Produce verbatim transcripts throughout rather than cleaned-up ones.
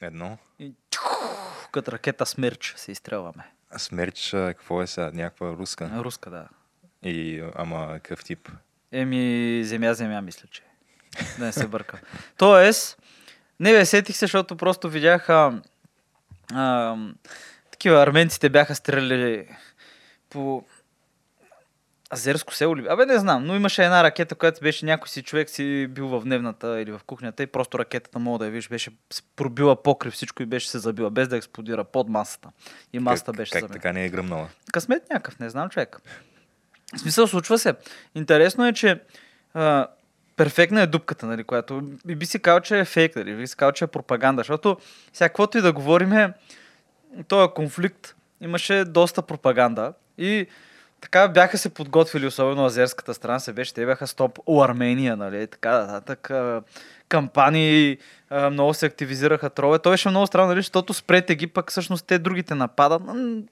Едно. И като ракета Смерч се изстрелваме. Смерч, какво е сега? Някаква руска? Руска, да. И, ама какъв тип? Еми, земя-земя, мисля, че. Да не се бъркам. Тоест, не бе, сетих се, защото просто видях а, а, такива арменците бяха стреляли по азерско село ли? Абе, не знам, но имаше една ракета, която беше някой си човек си бил в дневната или в кухнята и просто ракетата, мога да я виж, беше пробила покрив всичко и беше се забила, без да експлодира под масата. И масата как, беше забила. Как забила. Така не е гръмнала? Късмет някакъв, не знам човек. В смисъл, случва се. Интересно е, че а, перфектна е дупката, нали, която и би си казал, че е фейк, нали, би си казал, че е пропаганда, защото сега каквото и да говорим е, този конфликт имаше доста пропаганда и така бяха се подготвили, особено азерската страна се беше, те бяха стоп у Армения, нали, така нататък. Кампании, много се активизираха тролове. То беше много странно, нали, защото спрете ги, пък всъщност те другите нападат.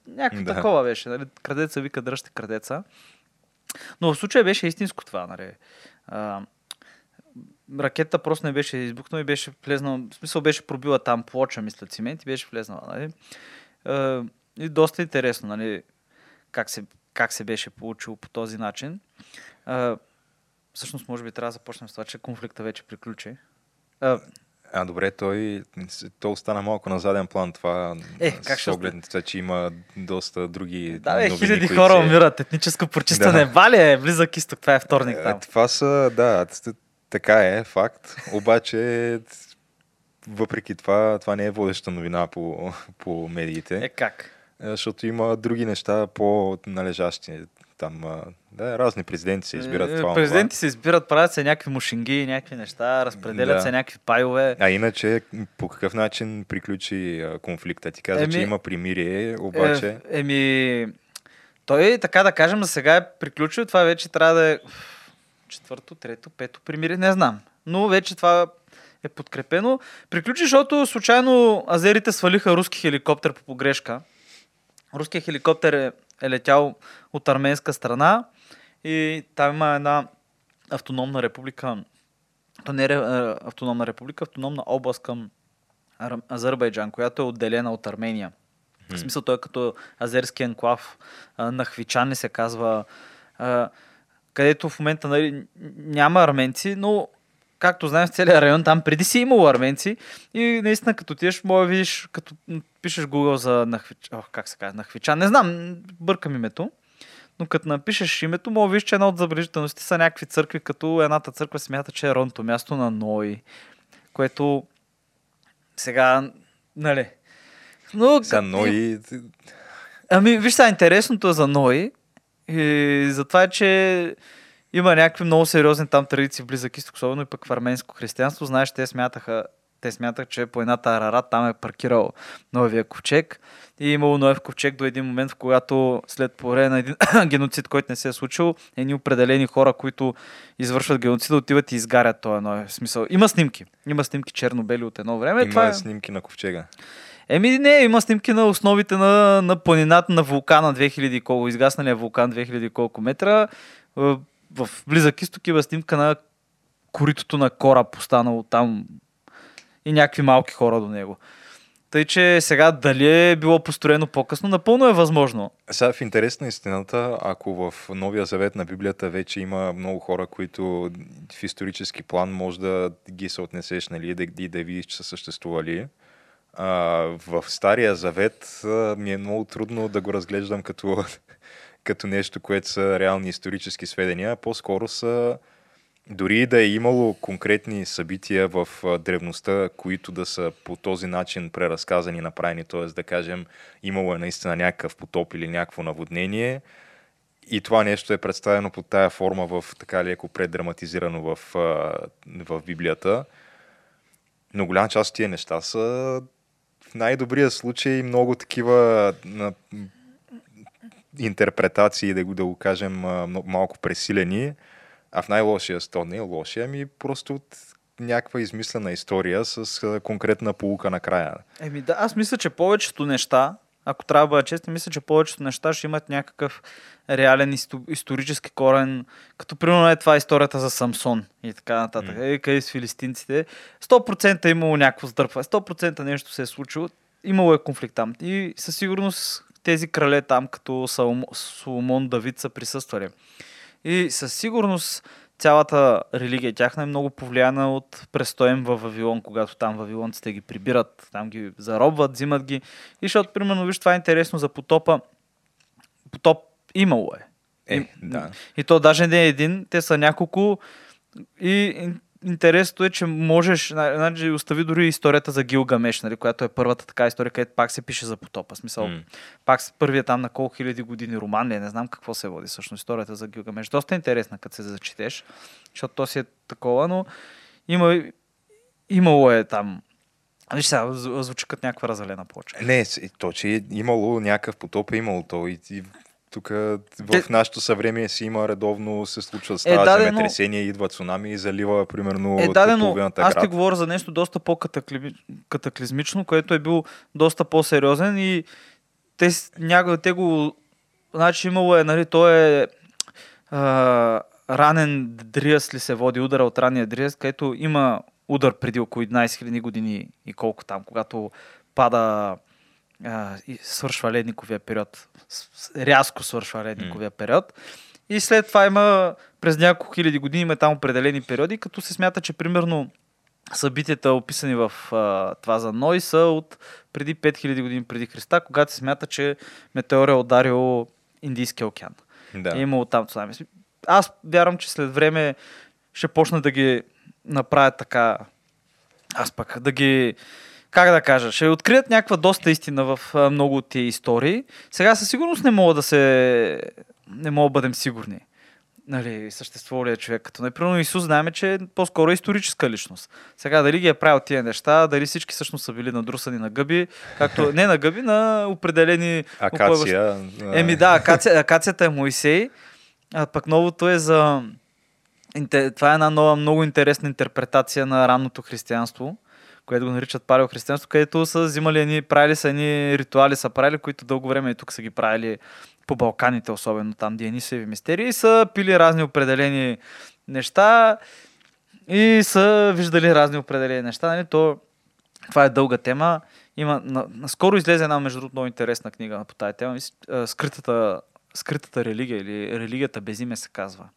Някакво да. Такова беше, нали, крадеца вика, дръжте крадеца. Но в случая беше истинско това, нали. А, ракета просто не беше избухнала и беше влезнала, в смисъл беше пробила там плоча, мисля, цимент и беше влезнала, нали. А, и доста интересно, нали, как се как се беше получило по този начин. А, всъщност, може би трябва да започнем с това, че конфликта вече приключи. А, а добре, той, той остана малко на заден план. Това е, как с оглед, ще... че има доста други да, новини. Да, хиляди хора се... умират. Етническо прочистване. Вали да. Е, близък изток. Това е вторник там. Това са, да, така е, факт. Обаче, въпреки това, това не е водеща новина по, по медиите. Е, как? Защото има други неща по-належащи. Там, да, разни президенти се избират това. Президенти се избират, правят се някакви мушинги, някакви неща, разпределят да. Се някакви пайове. А иначе, по какъв начин приключи конфликта? Ти каза, еми, че има примирие, обаче... Е, еми, той, така да кажем, за сега е приключил. Това вече трябва да е четвърто, трето, пето примирие, не знам. Но вече това... е подкрепено. Приключи, защото случайно азерите свалиха руски хеликоптер по погрешка. Руският хеликоптер е, е летял от арменска страна и там има една автономна република, то не е автономна република, автономна област към Азербайджан, която е отделена от Армения. Hmm. В смисъл, той е като азерски анклав, Нахвичани се казва, където в момента, нали, няма арменци, но както знаем, в целия район там преди си имало арменци и наистина като тиеш, може да видиш, като пишеш Google за Нахвич... Ох, как се казва, Нахвичан, не знам, бъркам името, но като напишеш името, може да видиш, че една от забележителностите са някакви църкви, като едната църква смята, че е родното място на Ной, което сега, нали... Но... За Ной... Ами, виж сега, интересното е за Ной и за това, че има някакви много сериозни там традиции в Близък изток, особено и пък в арменско християнство. Знаеш, те смятаха, те смятаха, че по едната Арарат там е паркирал Новия ковчег и имало Ноев ковчег до един момент, в когато след поре на един геноцид, който не се е случил, едни определени хора, които извършват геноцида, отиват и изгарят този Ноев. Смисъл. Има снимки. Има снимки черно-бели от едно време. Има това е... снимки на ковчега. Еми не, има снимки на основите на, на планината на вулкана две хиляди колко, изгасналия вулкан две хиляди колко метра. В Близък изток има снимка на коритото на кораб, останало там и някакви малки хора до него. Тъй, че сега дали е било построено по-късно, напълно е възможно. Сега в интерес на истината, ако в Новия завет на Библията вече има много хора, които в исторически план може да ги се отнесеш, нали, и да, да, да видиш, че са съществували. А, в Стария завет ми е много трудно да го разглеждам като... като нещо, което са реални исторически сведения, а по-скоро са, дори да е имало конкретни събития в древността, които да са по този начин преразказани, направени, т.е. да кажем, имало е наистина някакъв потоп или някакво наводнение и това нещо е представено под тая форма в така леко преддраматизирано в, в Библията. Но голяма част от тия неща са в най-добрия случай много такива на, интерпретации, да го, да го кажем, малко пресилени, а в най-лошия стон, не е лошия, ами просто от някаква измислена история с конкретна поука накрая. Еми да, аз мисля, че повечето неща, ако трябва да бъда честен, мисля, че повечето неща ще имат някакъв реален исторически корен, като примерно е това историята за Самсон и така нататък. Mm. Е, къде с филистинците. сто процента е имало някакво сдърпване, сто процента нещо се е случило, имало е конфликт там. И със сигурност тези крале там, като Соломон, Давид са присъствали. И със сигурност цялата религия тяхна е много повлияна от престоем във Вавилон, когато там вавилонците ги прибират, там ги заробват, взимат ги. И защото, примерно, виж, това е интересно за потопа. Потоп имало е. е да. И то даже не е един, те са няколко. И интересното е, че можеш, значи, остави дори историята за Гилгамеш, нали, която е първата така история, където пак се пише за потопа. Смисъл, mm. пак първият там на колко хиляди години роман, не, не знам какво се води всъщност историята за Гилгамеш. Доста е интересна, като се зачетеш, защото то си е такова, но има, имало е там. Виж сега, звучи като някаква разалена плоча. Не, то, че е имало някакъв потоп, е имало то и... Тук в Те... нашето съвремие си има редовно, се случва става е, да, земетресение, но... идва цунами и залива примерно е, да, половината град. Аз ти говоря за нещо доста по-катаклизмично, което е било доста по-сериозен и те, някога, те го... Значи имало е, нали, то е а, ранен дриас ли се води, удара от ранния дриас, където има удар преди около единайсет хиляди години и колко там, когато пада... И свършва ледниковия период. Рязко свършва ледниковия mm. период. И след това има през няколко хиляди години има там определени периоди, като се смята, че примерно събитията, описани в а, това за Ной, са от преди пет хиляди години преди Христа, когато се смята, че метеор е ударил Индийския океан. Да. Е имало там цунами. Аз вярвам, че след време ще почна да ги направя така. Аз пък да ги... Как да кажа, ще открият някаква доста истина в много от тези истории. Сега със сигурност не мога да се... не мога да бъдем сигурни. Нали, съществува ли е човек като... Например, Исус знаем, че е по-скоро историческа личност. Сега дали ги е правил тия неща, дали всички всъщност са били надрусани на гъби, както... Не на гъби, на определени... Акация. Еми да, акация, акацията е Моисей, а пък новото е за... Това е една нова, много интересна интерпретация на ранното християнство, което го наричат палеохристиянство, където са взимали едни, правили са едни ритуали, са правили, които дълго време и тук са ги правили по Балканите, особено там Дионисови мистерии, и са пили разни определени неща и са виждали разни определени неща. Нали? То, това е дълга тема. Има, наскоро излезе една, между другото, много интересна книга по тази тема. Скритата, скритата религия или религията без име се казва.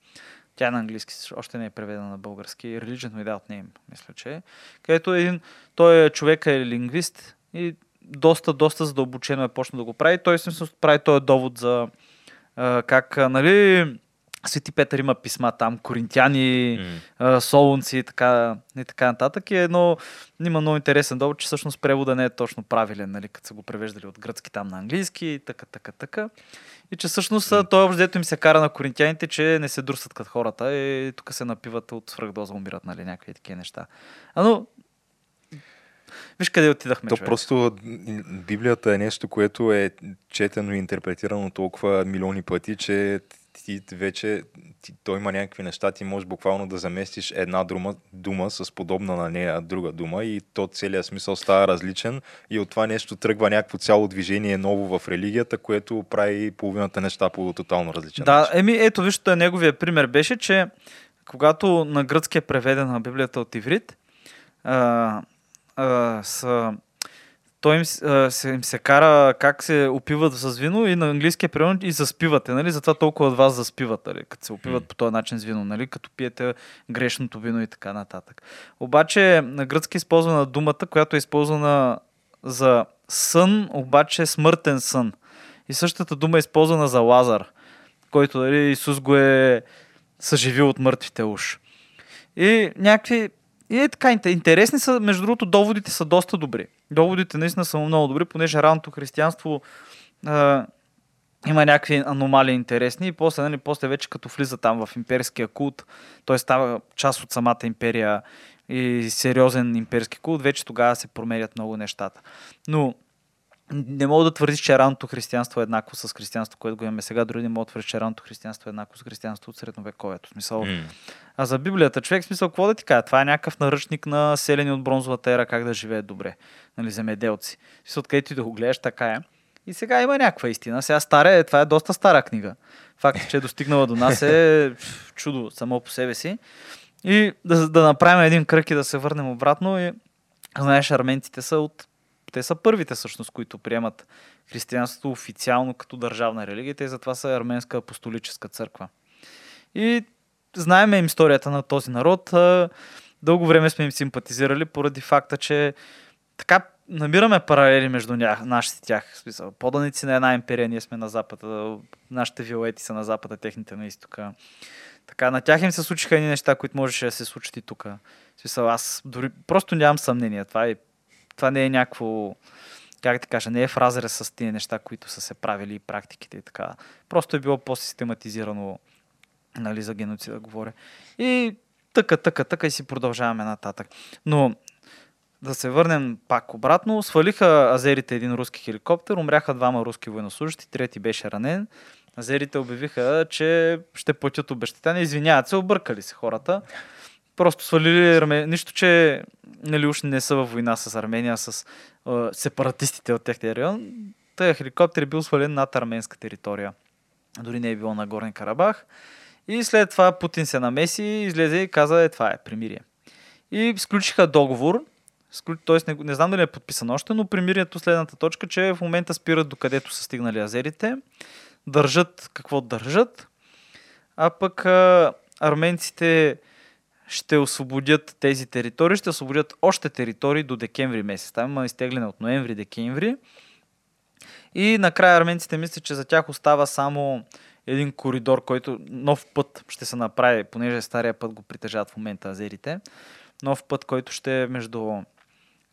Тя на английски още не е преведена на български. Religion without name, мисля, че е. Където един, той е човек, е лингвист и доста, доста задълбочено е почна да го прави. Той всъщност прави този довод за а, как, нали, Свети Петър има писма там, коринтияни, mm. солунци и така, и така нататък. И едно, има много интересен довод, че всъщност превода не е точно правилен, нали, като са го превеждали от гръцки там на английски и така, така, така. И че всъщност mm. той общото им се кара на коринтияните, че не се друсат като хората и тук се напиват от свръхдоза, умират, нали, някакви такива неща. А но... Виж къде отидахме, човек. То просто Библията е нещо, което е четено и интерпретирано толкова милиони пъти, че ти вече, ти, той има някакви неща, ти можеш буквално да заместиш една дума, дума с подобна на нея друга дума и то целият смисъл става различен и от това нещо тръгва някакво цяло движение ново в религията, което прави половината неща по тотално различен. Да, еми ето вижте, неговия пример беше, че когато на гръцки е преведена Библията от иврит, а, а, с... той им, а, се, им се кара как се опиват с вино и на английския превод и заспивате, нали? Затова толкова от вас заспиват, нали? Като се опиват mm. по този начин с вино, нали? Като пиете грешното вино и така нататък. Обаче на гръцки е използвана думата, която е използвана за сън, обаче смъртен сън. И същата дума е използвана за Лазар. който, нали, Исус го е съживил от мъртвите уж. И някакви... И е така, интересни са, между другото, доводите са доста добри. Доводите наистина са много добри, понеже ранното християнство е, има някакви аномалии интересни и после, нали, после вече като влиза там в имперския култ, той става част от самата империя и сериозен имперски култ, вече тогава се променят много нещата. Но не мога да твърдиш, че ранното християнство е еднакво с християнство, което го имаме сега. Дори не мога да твърдиш, че ранното християнство е еднакво с християнство от средновековието. Смисъл. Mm. А за Библията, човек, смисъл, какво да ти кажа? Това е някакъв наръчник на селени от бронзовата ера, как да живеят добре. Нали, земеделци. Смисъл, откъдето и да го гледаш, така е. И сега има някаква истина. Сега стара е, това е доста стара книга. Фактът, че е достигнала до нас е чудо само по себе си. И да, да направим един кръг и да се върнем обратно. И, знаеш, арменците са от... Те са първите, всъщност, които приемат християнството официално като държавна религия. Те затова са Арменска апостолическа църква. И знаем им историята на този народ. Дълго време сме им симпатизирали поради факта, че така намираме паралели между нашите тях. Поданици на една империя, ние сме на запада, нашите виолети са на запада, техните на изтока. Така, на тях им се случиха едни неща, които можеше да се случат и тук. Аз дори просто нямам съмнение. Това е Това не е някакво, как да кажа, не е в разрез с тези неща, които са се правили и практиките и така. Просто е било по-систематизирано, нали, за геноцида говоря. И тъка, тъка, тъка и си продължаваме нататък. Но да се върнем пак обратно. Свалиха азерите един руски хеликоптер, умряха двама руски военнослужащи, трети беше ранен. Азерите обявиха, че ще платят обезщетение. Извиняват се, объркали се хората. Просто свалили Армения. Нищо, че, нали, уж не са във война с Армения, с е, сепаратистите от техния район. Тъй хеликоптер е бил свален над арменска територия. Дори не е било на Горен Карабах. И след това Путин се намеси, излезе и каза, е, това е примирие. И сключиха договор, сключ... т.е. Не, не знам дали е подписано още, но примирието следната точка, че в момента спират докъдето са стигнали азерите, държат какво държат, а пък а, арменците ще освободят тези територии, ще освободят още територии до декември месец. Там има изтегляне от ноември-декември. И накрая арменците мислят, че за тях остава само един коридор, който нов път ще се направи, понеже стария път го притежават в момента азерите. Нов път, който ще е между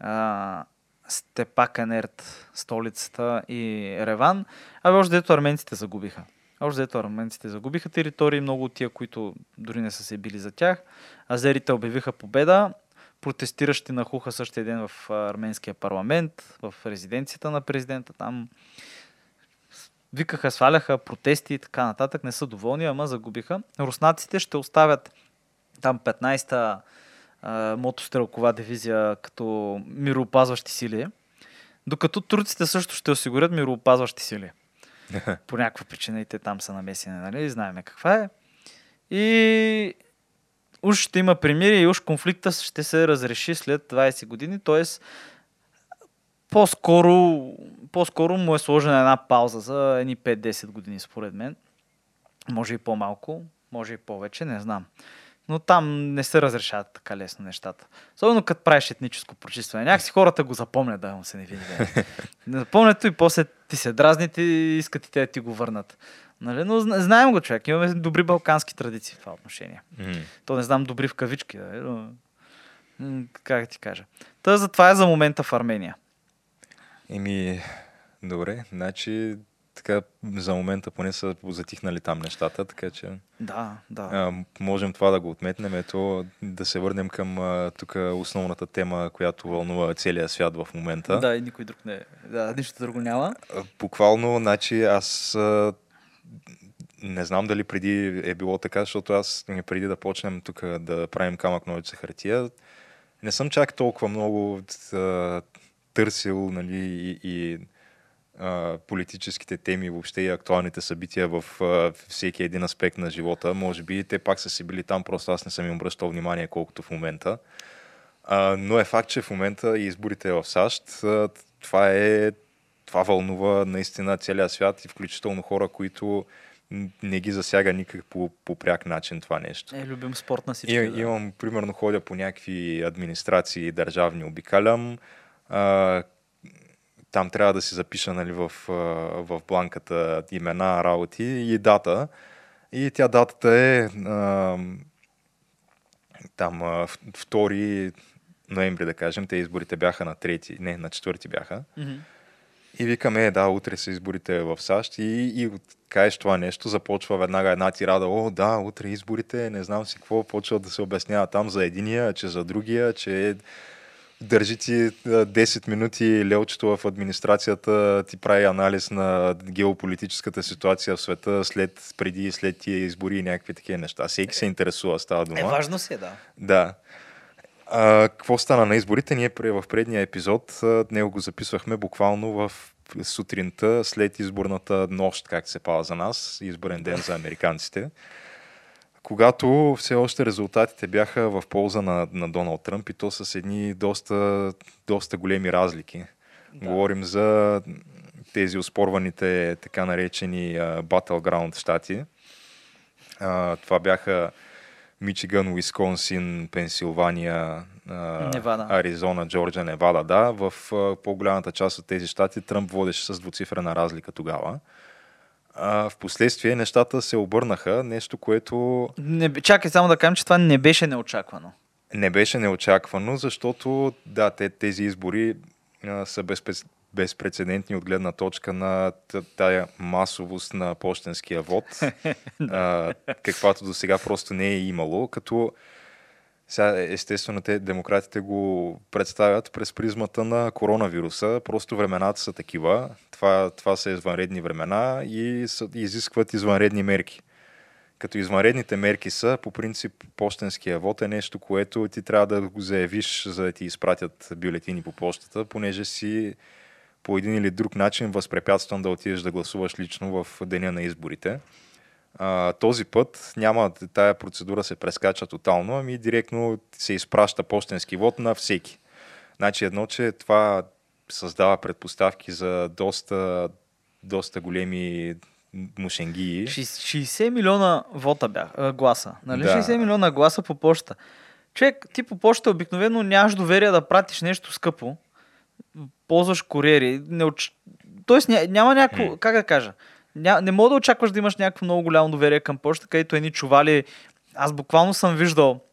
а, Степаканерт, столицата, и Реван. А още дето арменците загубиха. Още дето арменците загубиха територии, много от тия, които дори не са се били за тях. Азерите обявиха победа, протестиращи нахуха същия ден в арменския парламент, в резиденцията на президента, там викаха, сваляха протести и така нататък, не са доволни, ама загубиха. Руснаците ще оставят там петнайсета а, мотострелкова дивизия като мироопазващи сили, докато турците също ще осигурят мироопазващи сили. По някаква причина и те там са намесени, нали? Знаеме каква е. И уж ще има примирие и уж конфликта ще се разреши след двайсет години, т.е. по-скоро, по-скоро му е сложена една пауза за едни пет-десет години, според мен. Може и по-малко, може и повече, не знам. Но там не се разрешават така лесно нещата. Особено като правиш етническо прочистване. Някакси хората го запомнят, да му се не види. Не запомнят и после ти се дразнят и искат и те да ти го върнат. Нали? Но знаем го, човек. Имаме добри балкански традиции в това отношение. Mm. То не знам добри в кавички. Да, но... Как ти кажа? Та затова е за момента в Армения. Еми, добре. Значи... Така, за момента поне са затихнали там нещата, така че да, да. А, можем това да го отметнем. Ето, да се върнем към тук основната тема, която вълнува целия свят в момента. Да, и никой друг не е. Да, нищо друго няма. Буквално, значи аз а, не знам дали преди е било така, защото аз преди да почнем тук да правим камък, ножица, хартия, не съм чак толкова много а, търсил, нали, и... и политическите теми, въобще и актуалните събития в всеки един аспект на живота. Може би те пак са си били там, просто аз не съм им обръщал внимание колкото в момента. Но е факт, че в момента и изборите в САЩ, това е, това вълнува наистина целия свят и включително хора, които не ги засяга никак по, по пряк начин това нещо. Е, любим спорт на всички. И, да. Имам, примерно, ходя по някакви администрации държавни, обикалям, Там трябва да си запиша, нали, в, в бланката имена, работи и дата. И тя датата е а, там а, втори ноември, да кажем. Те изборите бяха на трети, не, на четвърти бяха. Mm-hmm. И викаме, да, утре са изборите в САЩ и, и кажеш това нещо, започва веднага една тирада. О, да, утре изборите, не знам си какво, почва да се обяснява там за единия, че за другия, че държи ти десет минути лелчето в администрацията, ти прави анализ на геополитическата ситуация в света след, преди и след тия избори и някакви такива неща. Всеки се интересува, става дума. Е, важно си е, да. Да. А, какво стана на изборите? Ние в предния епизод него го записвахме буквално в сутринта след изборната нощ, както се пада за нас, изборен ден за американците, когато все още резултатите бяха в полза на, на Доналд Тръмп и то с едни доста, доста големи разлики. Да. Говорим за тези оспорваните така наречени Battleground щати. А, това бяха Мичиган, Уисконсин, Пенсилвания, Невада. Аризона, Джорджия, Невада. Да, в по-голямата част от тези щати Тръмп водеше с двуцифрена разлика тогава. А впоследствие нещата се обърнаха, нещо, което... Не, чакай само да кажем, че това не беше неочаквано. Не беше неочаквано, защото да, тези избори а, са безпрец... безпрецедентни от гледна точка на тая масовост на пощенския вод, а, каквато до сега просто не е имало, като сега, естествено, те демократите го представят през призмата на коронавируса. Просто времената са такива. Това, това са извънредни времена и са, изискват извънредни мерки. Като извънредните мерки са, по принцип, пощенския вод е нещо, което ти трябва да го заявиш, за да ти изпратят бюлетини по почтата, понеже си по един или друг начин възпрепятстван да отидеш да гласуваш лично в деня на изборите. Uh, този път няма, тая процедура се прескача тотално, ами директно се изпраща пощенски вод на всеки. Значи едно, че това създава предпоставки за доста, доста големи мушенгии. шейсет милиона вота бяха, гласа. Нали? Да. шейсет милиона гласа по почта. Човек, ти по почта обикновено нямаш доверие да пратиш нещо скъпо, ползваш куриери. Не уч... Тоест ня... няма някакво, hmm. как да кажа, Не, не мога да очакваш да имаш някакво много голямо доверие към почта, където едни чували. Аз буквално съм виждал,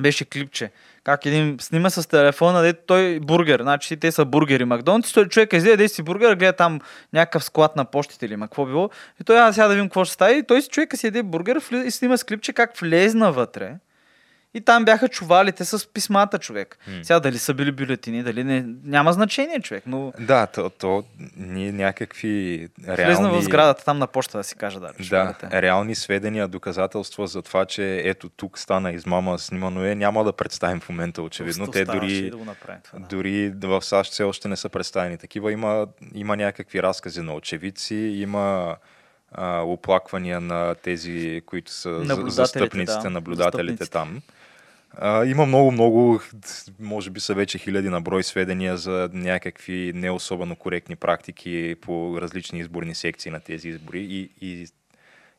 беше клипче, как един снима с телефона, дето той бургер, значи те са бургери Макдоналдс, той човек излезе, яде си бургер, гледа там някакъв склад на почтите или ма, какво било, и той аз сега да видим какво ще става, и той си човека си яде бургер и снима с клипче как влезна вътре. И там бяха чувалите с писмата, човек. Hmm. Сега дали са били бюлетини, дали не... Няма значение, човек, но... Да, то, то ние някакви реални... Влезна в сградата, там на почта да си кажа, да. Да, реални сведения, доказателства за това, че ето тук стана измама, снимано е, няма да представим в момента, очевидно. Просто те дори, да направим, това, да. Дори в САЩ все още не са представени такива. Има, има някакви разкази на очевидци, има... А, оплаквания на тези, които са застъпниците, да, наблюдателите там. А, има много-много, може би са вече хиляди на брой сведения за някакви не особено коректни практики по различни изборни секции на тези избори и, и,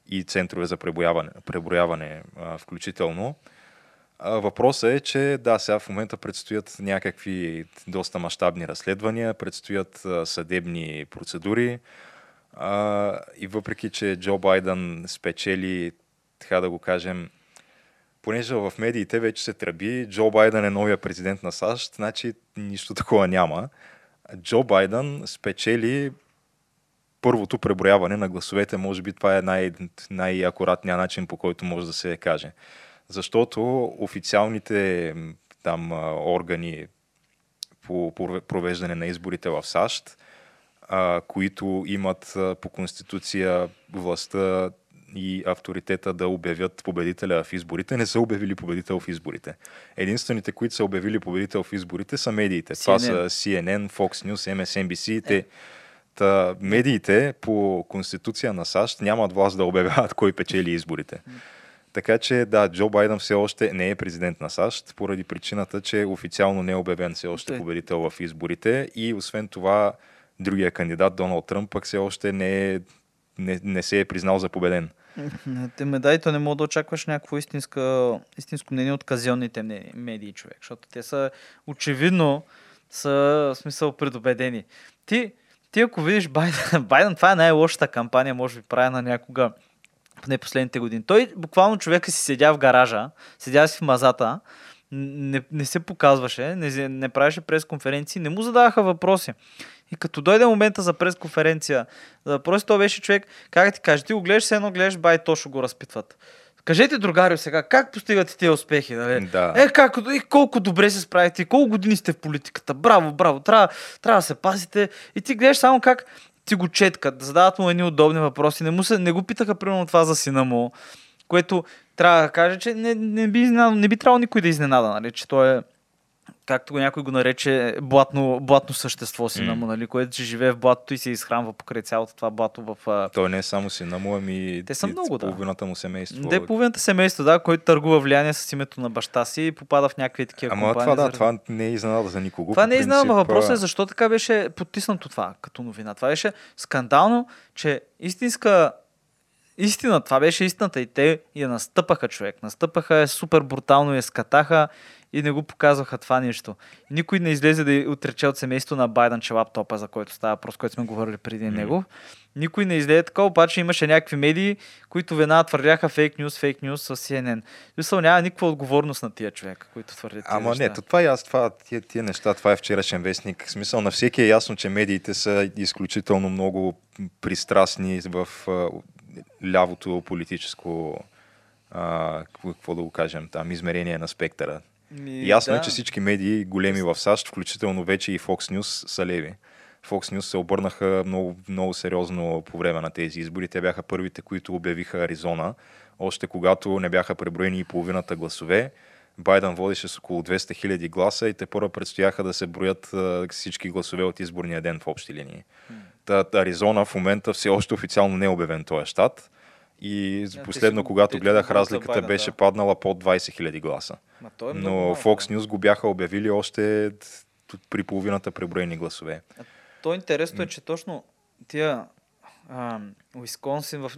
и центрове за преброяване, преброяване а, включително. А, въпросът е, че да, сега в момента предстоят някакви доста мащабни разследвания, предстоят а, съдебни процедури. Uh, и въпреки, че Джо Байдън спечели, така да го кажем, понеже в медиите вече се тръби, Джо Байдън е новия президент на САЩ, значи нищо такова няма. Джо Байдън спечели първото преброяване на гласовете, може би това е най- най-акуратният начин, по който може да се каже. Защото официалните там органи по провеждане на изборите в САЩ, които имат по конституция властта и авторитета да обявят победителя в изборите, не са обявили победител в изборите. Единствените, които са обявили победител в изборите, са медиите. си ен ен. Това са Си Ен Ен, Fox News, Ем Ес Ен Би Си. Е. Те, та, медиите по конституция на САЩ нямат власт да обявяват кой печели изборите. Така че да, Джо Байдън все още не е президент на САЩ, поради причината, че официално не е обявен все още победител в изборите и освен това другия кандидат, Доналд Тръмп, пък все още не, е, не, не се е признал за победен. Да, и то не мога да очакваш някакво истинско, истинско мнение от казионните медии, човек, защото те са очевидно са в смисъл предубедени. Ти ти ако видиш Байдън, Байдън, това е най-лошата кампания, може би правена някога в не последните години. Той буквално човека си седя в гаража, седя си в мазата, не, не се показваше, не, не правеше пресконференции, не му задаваха въпроси. И като дойде момента за пресконференция, за въпроси, той беше човек, как ти кажеш, ти го гледаш, едно гледаш, бай, точно го разпитват. Кажете, другарио, сега, как постигате тези успехи? Нали? Да. Е, как, и колко добре се справите, и колко години сте в политиката. Браво, браво, трябва, трябва да се пасите. И ти гледаш само как ти го четкат, да задават му едни удобни въпроси. Не, му се, не го питаха, примерно, това за сина му, което трябва да кажа, че не, не, би, не би трябвало никой да изненада, нали? Че той е, както го някой го нарече, блатно, блатно същество сина му, нали, което живее в блатото и се изхранва покрай цялото това блато в... Той не е само сина му, ами те са много, половината да. му семейство. Те половината семейство, да, който търгува влияние с името на баща си и попада в някакви такива ама компании. Ама това, да, това не е изненада за никого. Това не е изненада, принцип... въпросът е защо така беше потиснато това като новина. Това беше скандално, че истинска... Истина, това беше истината и те я настъпаха човек. Настъпаха е супер брутално, я скатаха и не го показваха това нещо. Никой не излезе да отрече от семейството на Байдън, че лаптопа, за който става въпрос, който сме говорили преди mm. него. Никой не излезе така, обаче имаше някакви медии, които веднага твърдяха фейк нюс, фейк нюс с Си Ен Ен. Мисъл, няма никаква отговорност на тия човека, които твърдят тези Ама неща. не, то това и аз, това, тия, тия неща, това е вчерашен вестник. В смисъл, на всеки е ясно, че медиите са изключително много пристрастни в лявото политическо а, какво да го кажем, там, измерение на спектъра. Ми, Ясно да. е, че всички медии, големи в САЩ, включително вече и Fox News, са леви. Fox News се обърнаха много, много сериозно по време на тези избори. Те бяха първите, които обявиха Аризона. Още когато не бяха преброени и половината гласове, Байдън водеше с около двеста хиляди гласа и те първо предстояха да се броят а, всички гласове от изборния ден в общи линии. Аризона в момента все още официално не е обявен този щат и yeah, последно, си, когато гледах, разликата Байден, беше да. паднала под двайсет хиляди гласа. Е Но много, Fox News да. го бяха обявили още при половината преброени гласове. А, то интересно е, че точно тия а, Уисконсин, в...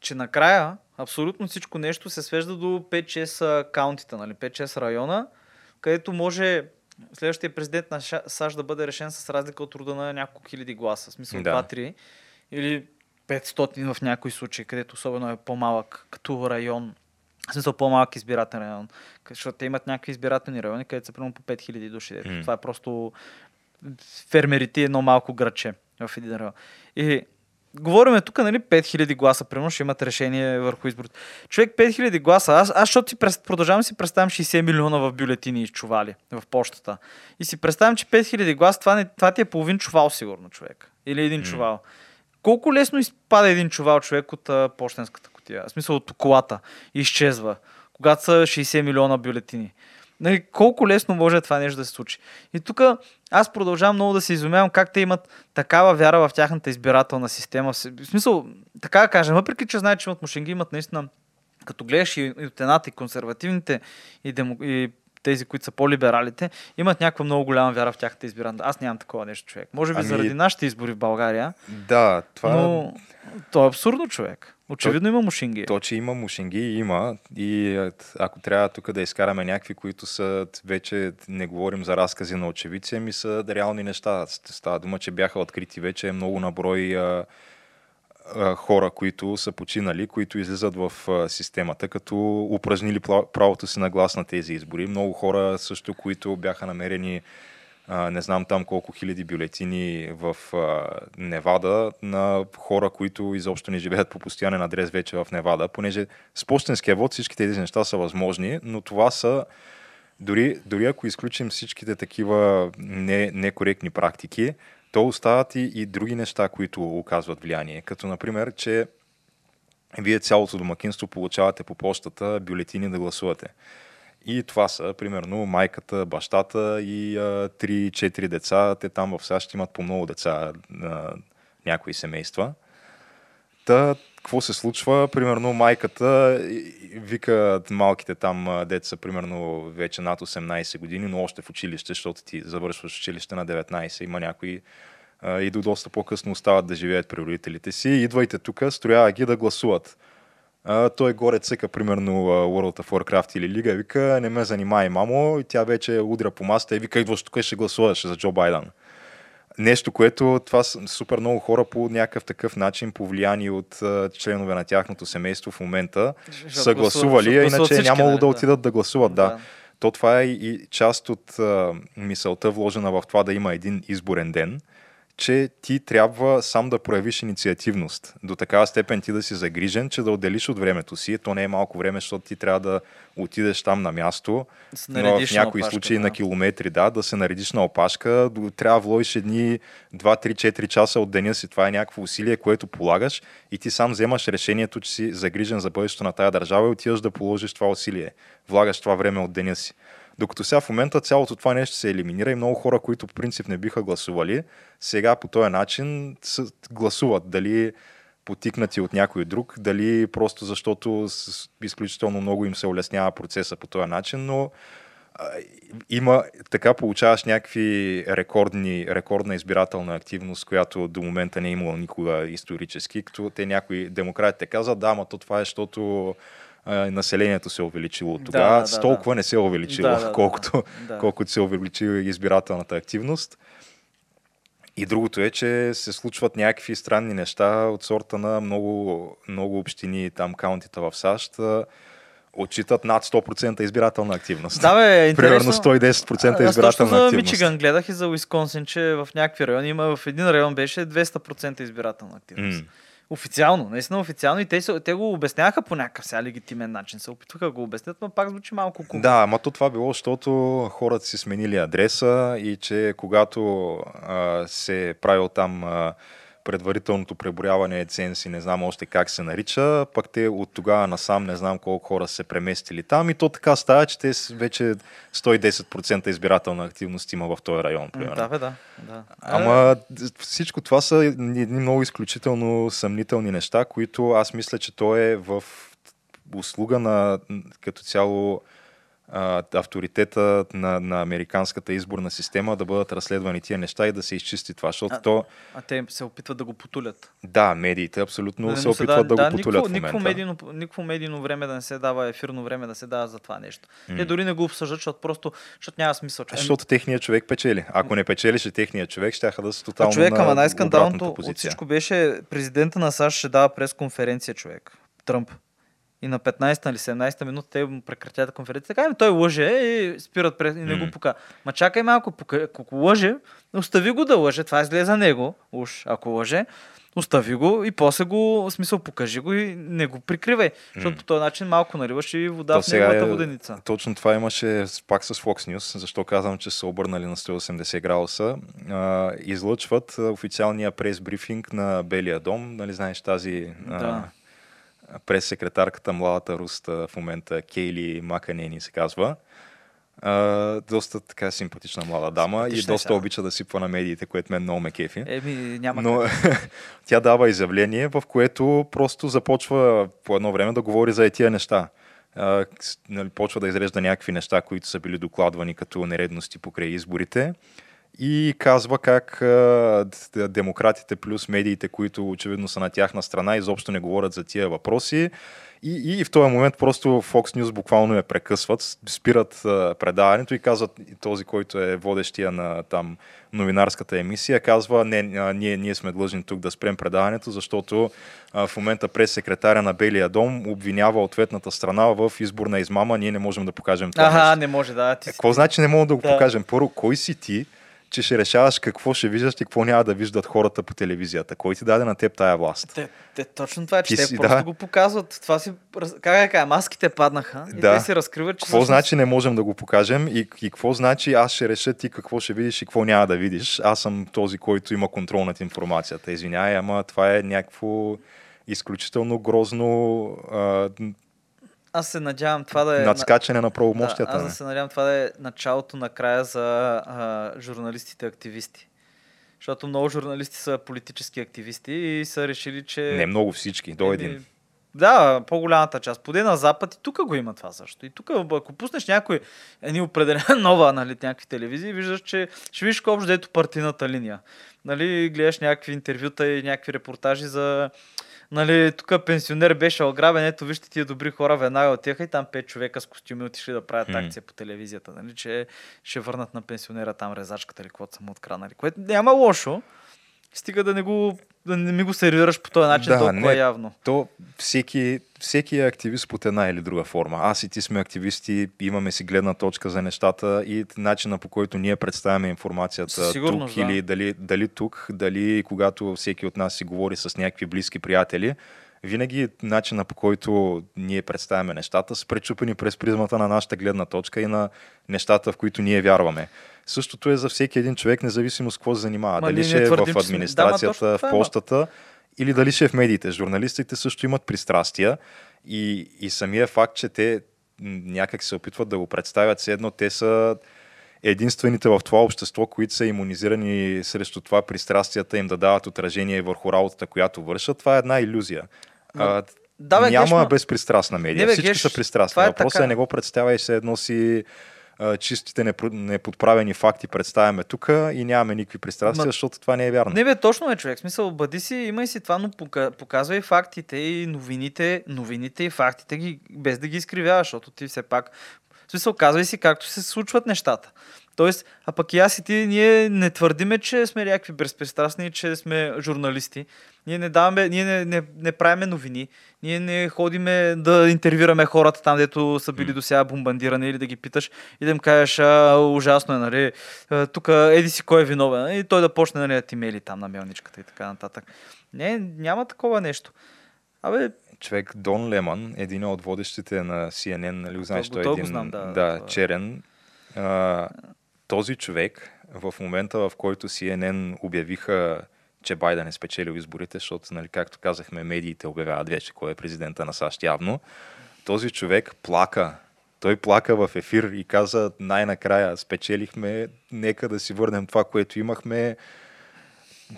че накрая абсолютно всичко нещо се свежда до пет-шест каунтита, нали? пет-шест района, където може... Следващия президент на САЩ да бъде решен с разлика от рода на няколко хиляди гласа. В смисъл да. два-три или петстотин в някои случаи, където особено е по-малък като район. В смисъл по-малък избирателен район. Защото те имат някакви избирателни райони, където са примерно по пет хиляди души. Mm. Това е просто фермерите и едно малко градче в един район. И говориме тук, нали, пет хиляди гласа, примерно ще имат решение върху изборите. Човек пет хиляди гласа, аз, аз защото си продължавам си представям шейсет милиона в бюлетини и чували в почтата. И си представям, че пет хиляди гласа, това, не, това ти е половин чувал сигурно, човек. Или един mm. чувал. Колко лесно изпада един чувал човек от а, почтенската кутия, в смисъл от колата, изчезва, когато са шейсет милиона бюлетини. Нали, колко лесно може това нещо да се случи. И тук аз продължавам много да се изумявам как те имат такава вяра в тяхната избирателна система. В смисъл, така да кажем, въпреки че знаят, че имат мушенги, имат наистина, като гледаш и от едната, и консервативните, и, демо, и тези, които са по-либералите, имат някаква много голяма вяра в тяхната избирателна. Аз нямам такова нещо, човек. Може би ами... заради нашите избори в България. Да, това... Но то е абсурдно, човек. Очевидно то, има мушинги. То, че има мушинги, има. И ако трябва тук да изкараме някакви, които са вече, не говорим за разкази на очевидци, ами са реални неща. Става дума, че бяха открити вече много наброй а, а, хора, които са починали, които излизат в а, системата, като упражнили правото си на глас на тези избори. Много хора също, които бяха намерени Uh, не знам там колко хиляди бюлетини в uh, Невада на хора, които изобщо не живеят по постоянен адрес вече в Невада, понеже с пощенския вод всички тези неща са възможни, но това са, дори, дори ако изключим всичките такива не, некоректни практики, то остават и, и други неща, които оказват влияние, като например, че вие цялото домакинство получавате по почтата бюлетини да гласувате. И това са, примерно, майката, бащата и три-четири деца. Те там в САЩ имат по много деца на някои семейства. Та, какво се случва? Примерно, майката вика малките там деца, примерно, вече над осемнайсет години, но още в училище, защото ти завършваш училище на деветнайсет. Има някои и до доста по-късно остават да живеят при родителите си. Идвайте тук, строява ги да гласуват. Uh, той горе цъка, примерно, World of Warcraft или Лига, вика, не ме занимай, мамо, и тя вече удря по масата и вика, идваш тук и ще гласуваш за Джо Байдън. Нещо, което това супер много хора по някакъв такъв начин, повлияни от членове на тяхното семейство в момента, Жо, са гласували, гласува, иначе всички, нямало да, да отидат да гласуват. Да. Да. То това е и част от а, мисълта, вложена в това да има един изборен ден, че ти трябва сам да проявиш инициативност. До такава степен ти да си загрижен, че да отделиш от времето си. То не е малко време, защото ти трябва да отидеш там на място, но в някои опашка, случаи да. на километри, да, да се наредиш на опашка. Трябва да вложиш едни два три четири часа от деня си. Това е някакво усилие, което полагаш и ти сам вземаш решението, че си загрижен за бъдещето на тая държава и отиваш да положиш това усилие. Влагаш това време от деня си. Докато сега в момента цялото това нещо се елиминира и много хора, които по принцип не биха гласували, сега по този начин гласуват. Дали потикнати от някой друг, дали просто защото изключително много им се улеснява процеса по този начин, но а, има, така получаваш някакви рекордни, рекордна избирателна активност, която до момента не е имала никога исторически, като те някои демократите казват, да, ама то това е, защото населението се е увеличило. Тогава да, да, с толкова да. не се е увеличило, да, да, колкото, да. колкото се е увеличила избирателната активност. И другото е, че се случват някакви странни неща от сорта на много, много общини, там каунтите в САЩ, отчитат над сто процента избирателна активност. Да, бе, примерно сто и десет процента избирателна активност. Аз за Мичиган гледах и за Уисконсин, че в някакви райони има, в един район беше двеста процента избирателна активност. Mm. Официално, наистина официално, и те, се, те го обясняха по някакъв сега легитимен начин. Се опитваха да го обяснят, но пак звучи малко купно. Да, ама то това било, защото хората си сменили адреса и че когато а, се правил там а, предварителното преброяване, цензи, не знам още как се нарича, пък те от тогава насам не знам колко хора се преместили там и то така става, че те вече сто и десет процента избирателна активност има в този район. Примерно. Да, бе, да. да. Ама всичко това са едни много изключително съмнителни неща, които аз мисля, че то е в услуга на като цяло авторитета на, на американската изборна система да бъдат разследвани тия неща и да се изчисти това, защото а, то... А те се опитват да го потулят. Да, медиите абсолютно да, се опитват да, да, да го потулят никво, в момента. Медийно, никво медийно време да не се дава, ефирно време да се дава за това нещо. Mm. Те дори не го обсъждат, защото просто защото няма смисъл. Че... Защото техният човек печели. Ако не печелише техният човек, щяха да са тотално човек, на най-скандалното от всичко беше президента на САЩ ще дава пресконференция човек. Тръмп. И на петнайсета или седемнайсета минута те му прекратят конференцията. Така, той лъже и спират през... и не го пока. Ма чакай малко, пока... ако лъже, остави го да лъже, това изглежда за него, уж ако лъже, остави го и после го, в смисъл, покажи го и не го прикривай. Защото по този начин малко наливаш и вода в неговата воденица. Точно това имаше пак с Fox News, защо казвам, че са обърнали на сто и осемдесет градуса. Излъчват официалния прес-брифинг на Белия дом, нали знаеш тази... Да. Прес-секретарката, младата руста в момента, Кейли Маканени се казва. А, доста така симпатична млада дама симпатична и доста сега. Обича да сипва на медиите, което мен много ме кефи. Еми, няма но тя дава изявление, в което просто започва по едно време да говори за тия неща. А, почва да изрежда някакви неща, които са били докладвани като нередности покрай изборите. И казва как а, демократите плюс медиите, които очевидно са на тяхна страна, изобщо не говорят за тия въпроси. И, и в този момент просто Fox News буквално я прекъсват, спират а, предаването и казват, този, който е водещия на там новинарската емисия, казва, не, а, ние, ние сме длъжни тук да спрем предаването, защото а, в момента прес-секретаря на Белия дом обвинява ответната страна в изборна измама, ние не можем да покажем това. Ага, не може, да. Ти... Какво значи не можем да го да. покажем? Първо, кой си ти, че ще решаваш какво ще виждаш и какво няма да виждат хората по телевизията. Кой ти даде на теб тая власт? Те, те, точно това е, че ти те си, просто да. го показват. Това си, как кажа, маските паднаха и да. те си разкриват, че... Какво всъщност... значи не можем да го покажем и, и какво значи аз ще реша ти какво ще видиш и какво няма да видиш. Аз съм този, който има контрол над информацията. Извинявай, ама това е някакво изключително грозно... А... Аз се надявам това да е... Надскачане на правомощията. Да, аз да се надявам това да е началото на края за а, журналистите активисти. Защото много журналисти са политически активисти и са решили, че... Не много всички, до един. Да, по-голямата част. Поде на Запад и тук го има това също. И тук, ако пуснеш някой едни определена нова, нали, някакви телевизии, виждаш, че ще виждаш общо дето партийната линия. Нали, гледаш някакви интервюта и някакви репортажи за... Нали, тук пенсионер беше ограбен, ето вижте тия добри хора, веднага отиха и там пет човека с костюми отишли да правят mm. акция по телевизията, нали, че ще върнат на пенсионера там резачката или каквото са му откранали, което няма лошо, стига да не го, да не ми го сервираш по този начин, да, толкова не, явно. То всеки, всеки е активист под една или друга форма. Аз и ти сме активисти, имаме си гледна точка за нещата и начина, по който ние представяме информацията тук, да. Или дали, дали тук, дали когато всеки от нас си говори с някакви близки приятели, винаги начина, по който ние представяме нещата, са пречупени през призмата на нашата гледна точка и на нещата, в които ние вярваме. Същото е за всеки един човек, независимо с какво се занимава. Ма, дали ще е в администрацията, да, в пощата или дали ще е в медиите. Журналистите също имат пристрастия и, и самия факт, че те някак се опитват да го представят, все едно те са единствените в това общество, които са имунизирани срещу това пристрастията им да дават отражение върху работата, която вършат. Това е една илюзия. Но, да, бе, няма геш, безпристрастна медия. Бе, Всички геш, са пристрастни. Въпросът е, е не го представяй, все едно си чистите неподправени факти представяме тук и нямаме никакви пристрастия, Ма... защото това не е вярно. Не бе, точно е, човек. В смисъл, бъди си, имай си това, но показвай фактите и новините, новините и фактите ги, без да ги изкривяваш, защото ти все пак, в смисъл, казвай си както се случват нещата. Тоест, а пък и аз и ти, ние не твърдиме, че сме някакви безпристрастни, че сме журналисти. Ние не даваме, ние не, не, не правиме новини. Ние не ходиме да интервюираме хората там, дето са били досега бомбандирани, или да ги питаш и да им кажеш, а, ужасно е, нали, тук еди си кой е виновен. И той да почне, нали, да ти мели там на мелничката и така нататък. Не, няма такова нещо. Абе, човек, Дон Леман, един от водещите на Си Ен Ен, нали, знаеш, той е един, знам, да, да, това... черен. А, този човек, в момента, в който Си Ен Ен обявиха, че Байдън е спечелил изборите, защото, нали, както казахме, медиите обявяват вече кой е президента на САЩ явно, този човек плака. Той плака в ефир и каза, най-накрая спечелихме, нека да си върнем това, което имахме.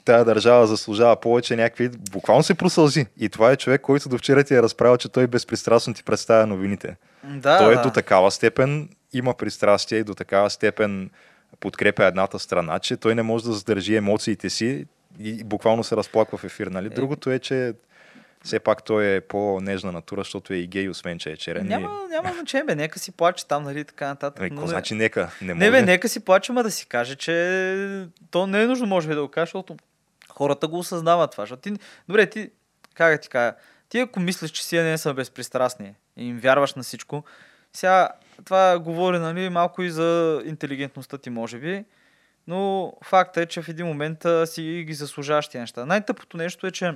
Тая държава заслужава повече, някакви... Буквално се просълзи. И това е човек, който до вчера ти е разправил, че той безпристрастно ти представя новините. Да, той да. До такава степен има пристрастие и до такава степен подкрепя едната страна, че той не може да задържи емоциите си и буквално се разплаква в ефир. Нали? Другото е, че все пак той е по-нежна натура, защото е и гей, освен че е черен. Няма, и... няма значение, бе, нека си плаче там, нали, така нататък. Ами, но... значи нека? Не, може... не бе, нека си плаче, ма да си каже, че то не е нужно, може би, да го каже, защото хората го осъзнават това. Ти... Добре, ти, как ти кажа, ти ако мислиш, че си не са безпристрастни и им вярваш на всичко, сега това говори, нали, малко и за интелигентността ти, може би, но факта е, че в един момент си ги заслужаваш тия неща. Най-тъпото нещо е, че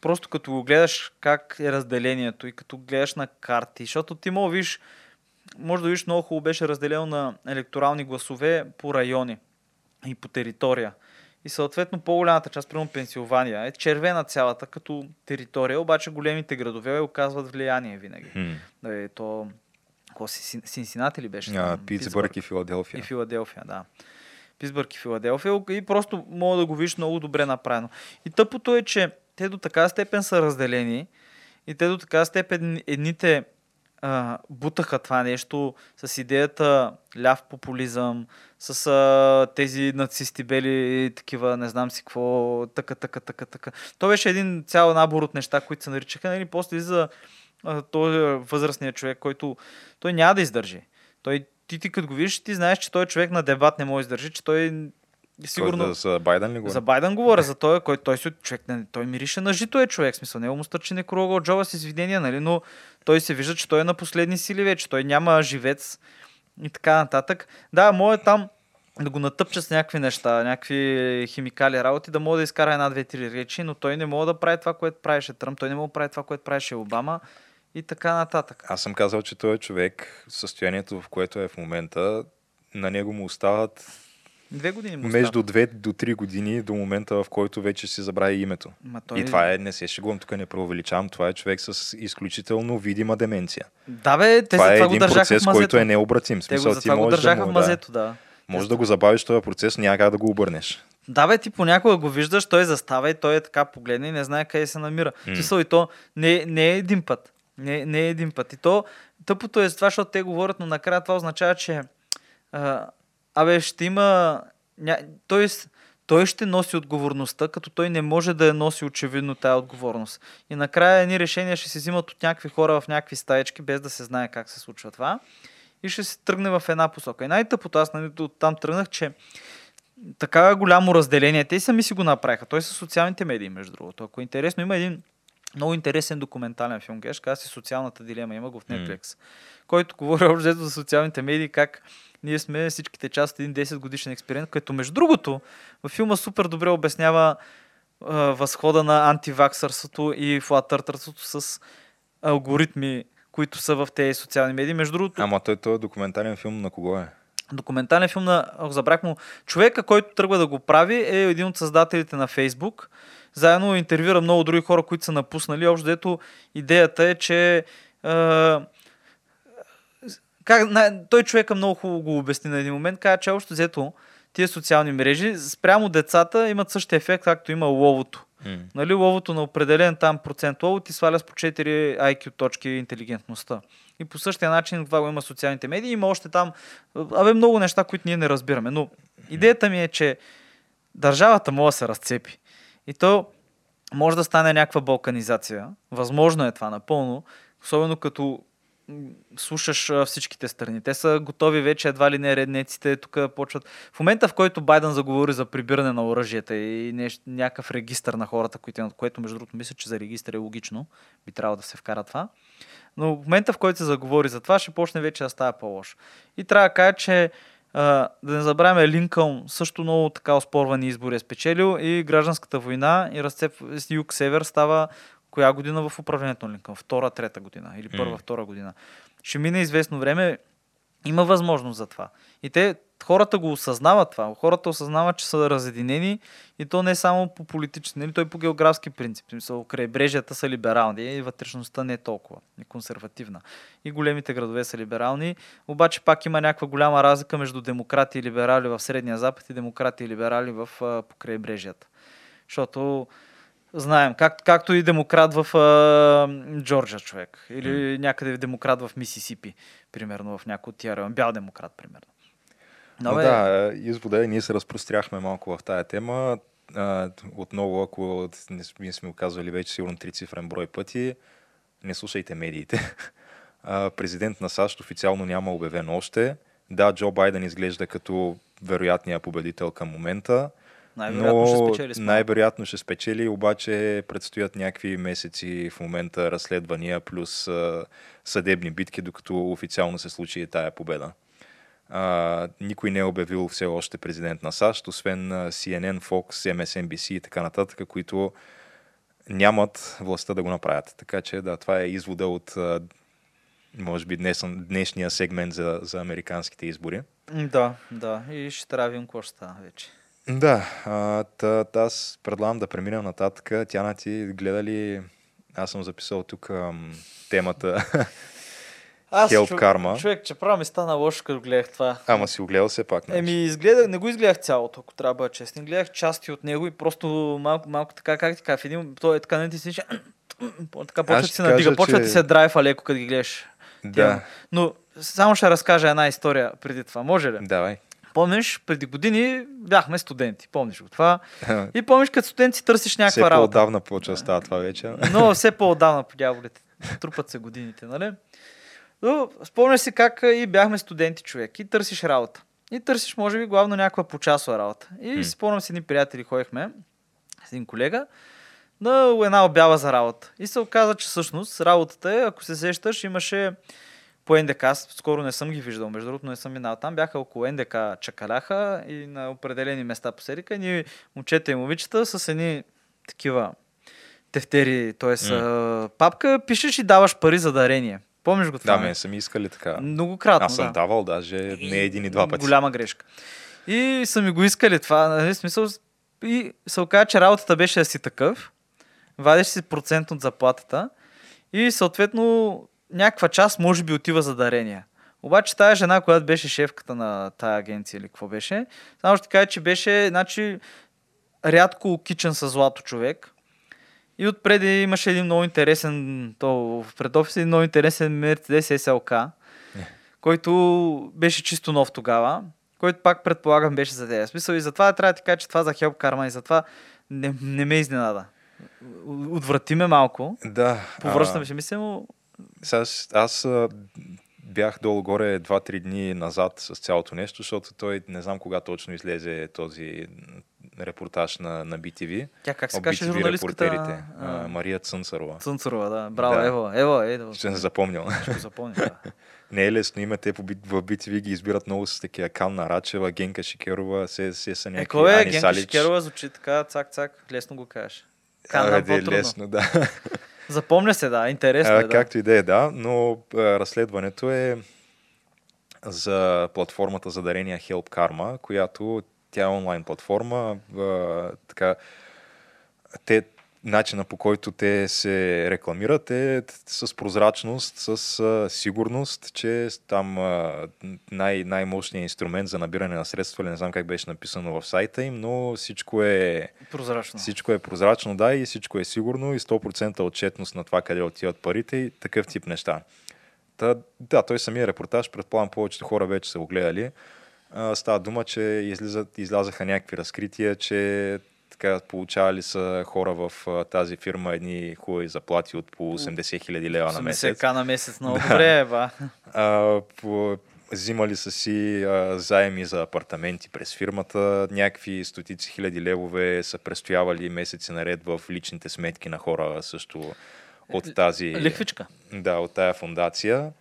просто като го гледаш как е разделението и като гледаш на карти, защото ти мога виж, може да виж, много хубаво беше разделено на електорални гласове по райони и по територия. И съответно по-голямата част, примерно Пенсилвания, е червена цялата като територия, обаче големите градове оказват влияние винаги. Hmm. Да, е, то... Синсинати ли беше? Yeah, Питсбърг, Питсбърг и Филаделфия. И Филаделфия, да. Питсбърг и Филаделфия и просто мога да го виж много добре направено. И тъпото е, че те до така степен са разделени и те до така степен едните а, бутаха това нещо с идеята ляв популизъм, с а, тези нацисти бели, такива, не знам си какво, така, така, така, така. То беше един цял набор от неща, които се наричаха, нали, после за а, този възрастния човек, който той няма да издържи. Той, ти, ти като го видиш, ти знаеш, че той човек на дебат не може да издържи, че той... Сигурно, да, за Байдън ли говоря? За Байдън говоря, за той, който той си човек, не, той мирише на жито е човек, смисъл, него му стърчи некролога от джоба с извинения, нали, но той се вижда, че той е на последни сили вече, той няма живец и така нататък. Да, може там да го натъпча с някакви неща, някакви химикали работи, да мога да изкара една, две, три речи, но той не мога да прави това, което правеше Тръмп, той не мога да прави това, което правеше Обама и така нататък. Аз съм казал, че той е човек, състоянието в което е в момента, на него му остават Две години му между две до три години до момента, в който вече си забрави името. Ма той... И това е, не се шегувам, тук не преувеличавам, това е човек с изключително видима деменция. Да бе, те това е това един процес, който е необратим. Те смисъл, го за това го държаха да му, в мазето, да. да. Може да го забавиш този процес, няма как да го обърнеш. Да бе, ти понякога го виждаш, той застава и той е така погледне и не знае къде се намира. Смисъл, и то не, не е един път. Не, не е един път. И то тъпото е за това, защото те говорят, но накрая това означава, че... А, Абе, ще има... Ня... Тоест, той ще носи отговорността, като той не може да я носи очевидно тая отговорност. И накрая едни решения ще се взимат от някакви хора в някакви стаечки, без да се знае как се случва това. И ще се тръгне в една посока. И най-тъпото, аз оттам тръгнах, че такава голямо разделение, те сами си го направиха. Той са социалните медии, между другото. Ако е интересно, има един много интересен документален филм, Геш, каза си "Социалната дилема", има го в Netflix, mm. който говори общо за социалните медии, как ние сме всичките част от един десет годишен експеримент, който между другото във филма супер добре обяснява е, възхода на антиваксърството и флатъртърството с алгоритми, които са в тези социални медии. Между другото... Ама той този документален филм на кого е? Документален филм на... Забрах му. Човека, който тръгва да го прави, е един от създателите на Фейсбук. Заедно интервюра много други хора, които са напуснали. Общо дето идеята е, че... Е, Как, той човека много хубаво го обясни на един момент, каза, че общо взето тия социални мрежи спрямо децата имат същия ефект, както има ловото. Mm. Нали, ловото на определен там процент лово ти сваля с по четири ай кю точки интелигентността. И по същия начин това го има социалните медии. Има още там абе, много неща, които ние не разбираме. Но идеята ми е, че държавата може да се разцепи. И то може да стане някаква балканизация. Възможно е това напълно. Особено като слушаш всичките страни. Те са готови вече, едва ли не реднеците тук почват. В момента, в който Байдън заговори за прибиране на оръжията и нещо, някакъв регистър на хората, които, което между другото мисля, че за регистър е логично, би трябвало да се вкара това. Но в момента, в който се заговори за това, ще почне вече да става по-лошо. И трябва да кажа, че да не забравяме, Линкълн също много така оспорвани избори е спечелил и гражданската война и разцеп с юг-север става коя година в управлението на Линкълн? Втора, трета година или първа, mm. втора година. Ще мине известно време, има възможност за това. И те, хората го осъзнават това. Хората осъзнават, че са разединени и то не е само по политически, нали, то и по географски принцип. Крайбрежията са либерални и вътрешността не е толкова, не консервативна. И големите градове са либерални, обаче пак има някаква голяма разлика между демократи и либерали в Средния Запад и демократи и либерали в крайбрежията. Защото знаем, как, както и демократ в а, Джорджия човек. Или mm. някъде демократ в Мисисипи, примерно в някой от тия район. Бял демократ, примерно. Но, Но бе... да, извода е, ние се разпростряхме малко в тая тема. А, отново, ако ние сме оказвали вече сигурно трицифрен брой пъти, не слушайте медиите. А, президент на САЩ официално няма обявен още. Да, Джо Байдън изглежда като вероятния победител към момента. Най-вероятно, но ще спечели, най-вероятно ще спечели, обаче предстоят някакви месеци в момента разследвания плюс а, съдебни битки, докато официално се случи тая победа. А, никой не е обявил все още президент на САЩ, освен Си Ен Ен, Fox, Ем Ес Ен Би Си и така нататък, които нямат властта да го направят. Така че да, това е извода от може би днес, днешния сегмент за, за американските избори. Да, да, и ще травим какво ще става вече. Да, а, та, та, аз предлагам да преминем нататък. Тяна, ти гледа ли... Аз съм записал тук ам, темата Help Karma. Човек, че право ми стана лошо, като гледах това. Ама си го гледал все пак. Еми, изгледах, не го изгледах цялото, ако трябва да бъда честен. Гледах части от него и просто малко, малко така, как ти кажа, в един... Той е така, не ти си... Така почва ти се надига, че... почва ти се драйва леко, като ги гледаш. Да. Но само ще разкажа една история преди това. Може ли? Давай. Помниш, преди години бяхме студенти, помниш го това. И помниш, като студент си търсиш някаква все работа. Все по-отдавна почва става това вече. Но все по-отдавна по дяволите. Трупат се годините, нали? Но спомняш си как и бяхме студенти, човек. И търсиш работа. И търсиш, може би, главно някаква почасова работа. И спомням си, едни приятели ходихме с един колега на една обява за работа. И се оказа, че всъщност работата е, ако се сещаш, имаше... По Ен Де Ка, скоро не съм ги виждал, между другото, не съм минал там. Бяха около Ен Де Ка чакаляха и на определени места поседиха. Ние, момчета и момичета, с едни такива тефтери, т.е. Mm. папка, пишеш и даваш пари за дарение. Помниш го това? Да, ме са ми искали така. Многократно. Аз съм да. давал даже не един и два пъти. Голяма грешка. И са ми го искали това. Нали, смисъл, и се оказа, че работата беше да си такъв. Вадиш си процент от заплатата и съответно някаква част може би отива за дарения. Обаче тая жена, която беше шефката на тая агенция или какво беше, само ще кажа, че беше значи, рядко окичен със злато човек. И отпреди имаше един много интересен, то, пред офис един много интересен Мерцедес Ес Ел Ка, който беше чисто нов тогава, който пак предполагам беше за тея. Смисъл, и затова трябва да ти кажа, че това за хелп карма и затова не, не ме изненада. Отврати ме малко. Да. Повръщаме ще мисля му... Аз, аз бях долу-горе два-три дни назад с цялото нещо, защото той не знам кога точно излезе този репортаж на, на би ти ви. Тя как се каже журналистката? А, Мария Цънцарова. Цънцарова, да. Браво, да. Ево. Ево, ево. Ще не запомнял. Ще запомня, да. Не е лесно име, те в би ти ви ги избират много с такива Канна Рачева, Генка Шикерова, се, се са някакви Ани Салич. Е, кой е? Генка Шикерова звучи така, цак-цак, лесно го кажеш. Канна е по-трудно. Да. Запомня се, да, интересно е. Да. Както и да е, да, но а, разследването е за платформата за дарения Help Karma, която тя е онлайн платформа. А, така, те, начина по който те се рекламират е с прозрачност, с а, сигурност, че там а, най- най-мощният инструмент за набиране на средства, или не знам как беше написано в сайта им, но всичко е прозрачно, всичко е прозрачно, да, и всичко е сигурно и сто процента отчетност на това къде отиват парите и такъв тип неща. Та, да, той самия репортаж, предполагам повечето хора вече са го гледали. А, става дума, че излизат, излязаха някакви разкрития, че така, получавали са хора в а, тази фирма едни хубави заплати от по осемдесет хиляди лева на месец. осемдесет хиляди на месец, много да. Добре, ба. А, по, взимали са си а, заеми за апартаменти през фирмата, някакви стотици хиляди левове са престоявали месеци наред в личните сметки на хора също от тази... Лихвичка. Да, от тая фундация.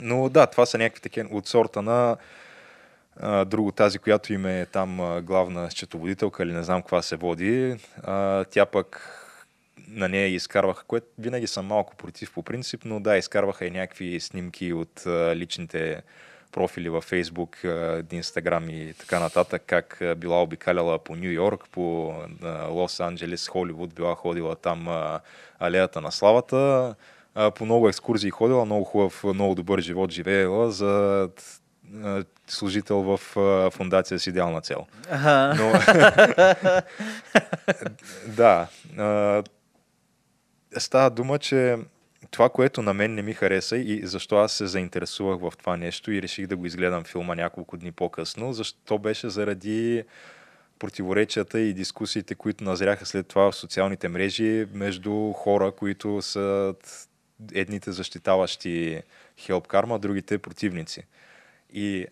Но да, това са някакви такива от сорта на... Друго, тази, която им е там главна счетоводителка или не знам каква се води, тя пък на нея изкарваха, което винаги съм малко против по принцип, но да, изкарваха и някакви снимки от личните профили във Фейсбук, Инстаграм и така нататък, как била обикаляла по Ню Йорк, по Лос-Анджелес, Холивуд, била ходила там алеята на славата, по много екскурзии ходила, много хубав, много добър живот живеела за... служител в фундация с идеална цел. Ага. Но... да. Става дума, че това, което на мен не ми хареса и защо аз се заинтересувах в това нещо и реших да го изгледам филма няколко дни по-късно, защо беше заради противоречията и дискусиите, които назряха след това в социалните мрежи между хора, които са едните защитаващи Help Karma, другите противници. И,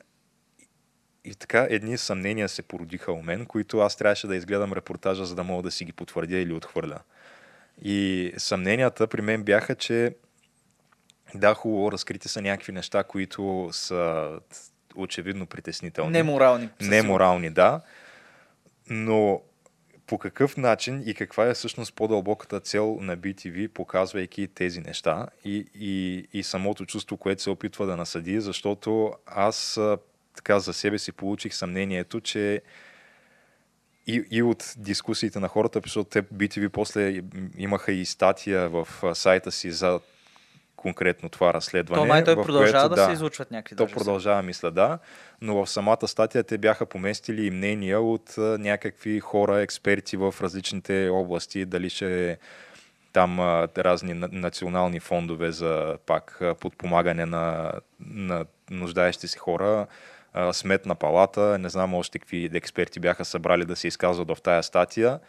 и така едни съмнения се породиха у мен, които аз трябваше да изгледам репортажа, за да мога да си ги потвърдя или отхвърля. И съмненията при мен бяха, че да, хубаво, разкрити са някакви неща, които са очевидно притеснителни. Неморални. Неморални, да. Но по какъв начин и каква е всъщност по-дълбоката цел на би ти ви, показвайки тези неща и, и, и самото чувство, което се опитва да насъди, защото аз така за себе си получих съмнението, че и, и от дискусиите на хората, защото те би ти ви после имаха и статия в сайта си за конкретно това разследване. То май той продължава което, да, да се излучват някакви. То продължава, мисля, да. Но в самата статия те бяха поместили и мнения от някакви хора, експерти в различните области, дали ще там разни национални фондове за пак подпомагане на, на нуждаещи се хора, Сметна палата, не знам още какви експерти бяха събрали да се изказват в тая статия.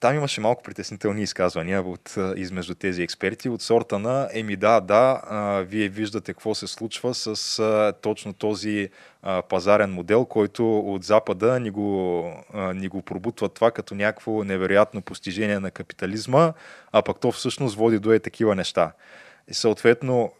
Там имаше малко притеснителни изказвания от, измежду тези експерти от сорта на еми да, да, а, вие виждате какво се случва с а, точно този а, пазарен модел, който от Запада ни го, а, ни го пробутва това като някакво невероятно постижение на капитализма, а пък то всъщност води до е такива неща. И съответно,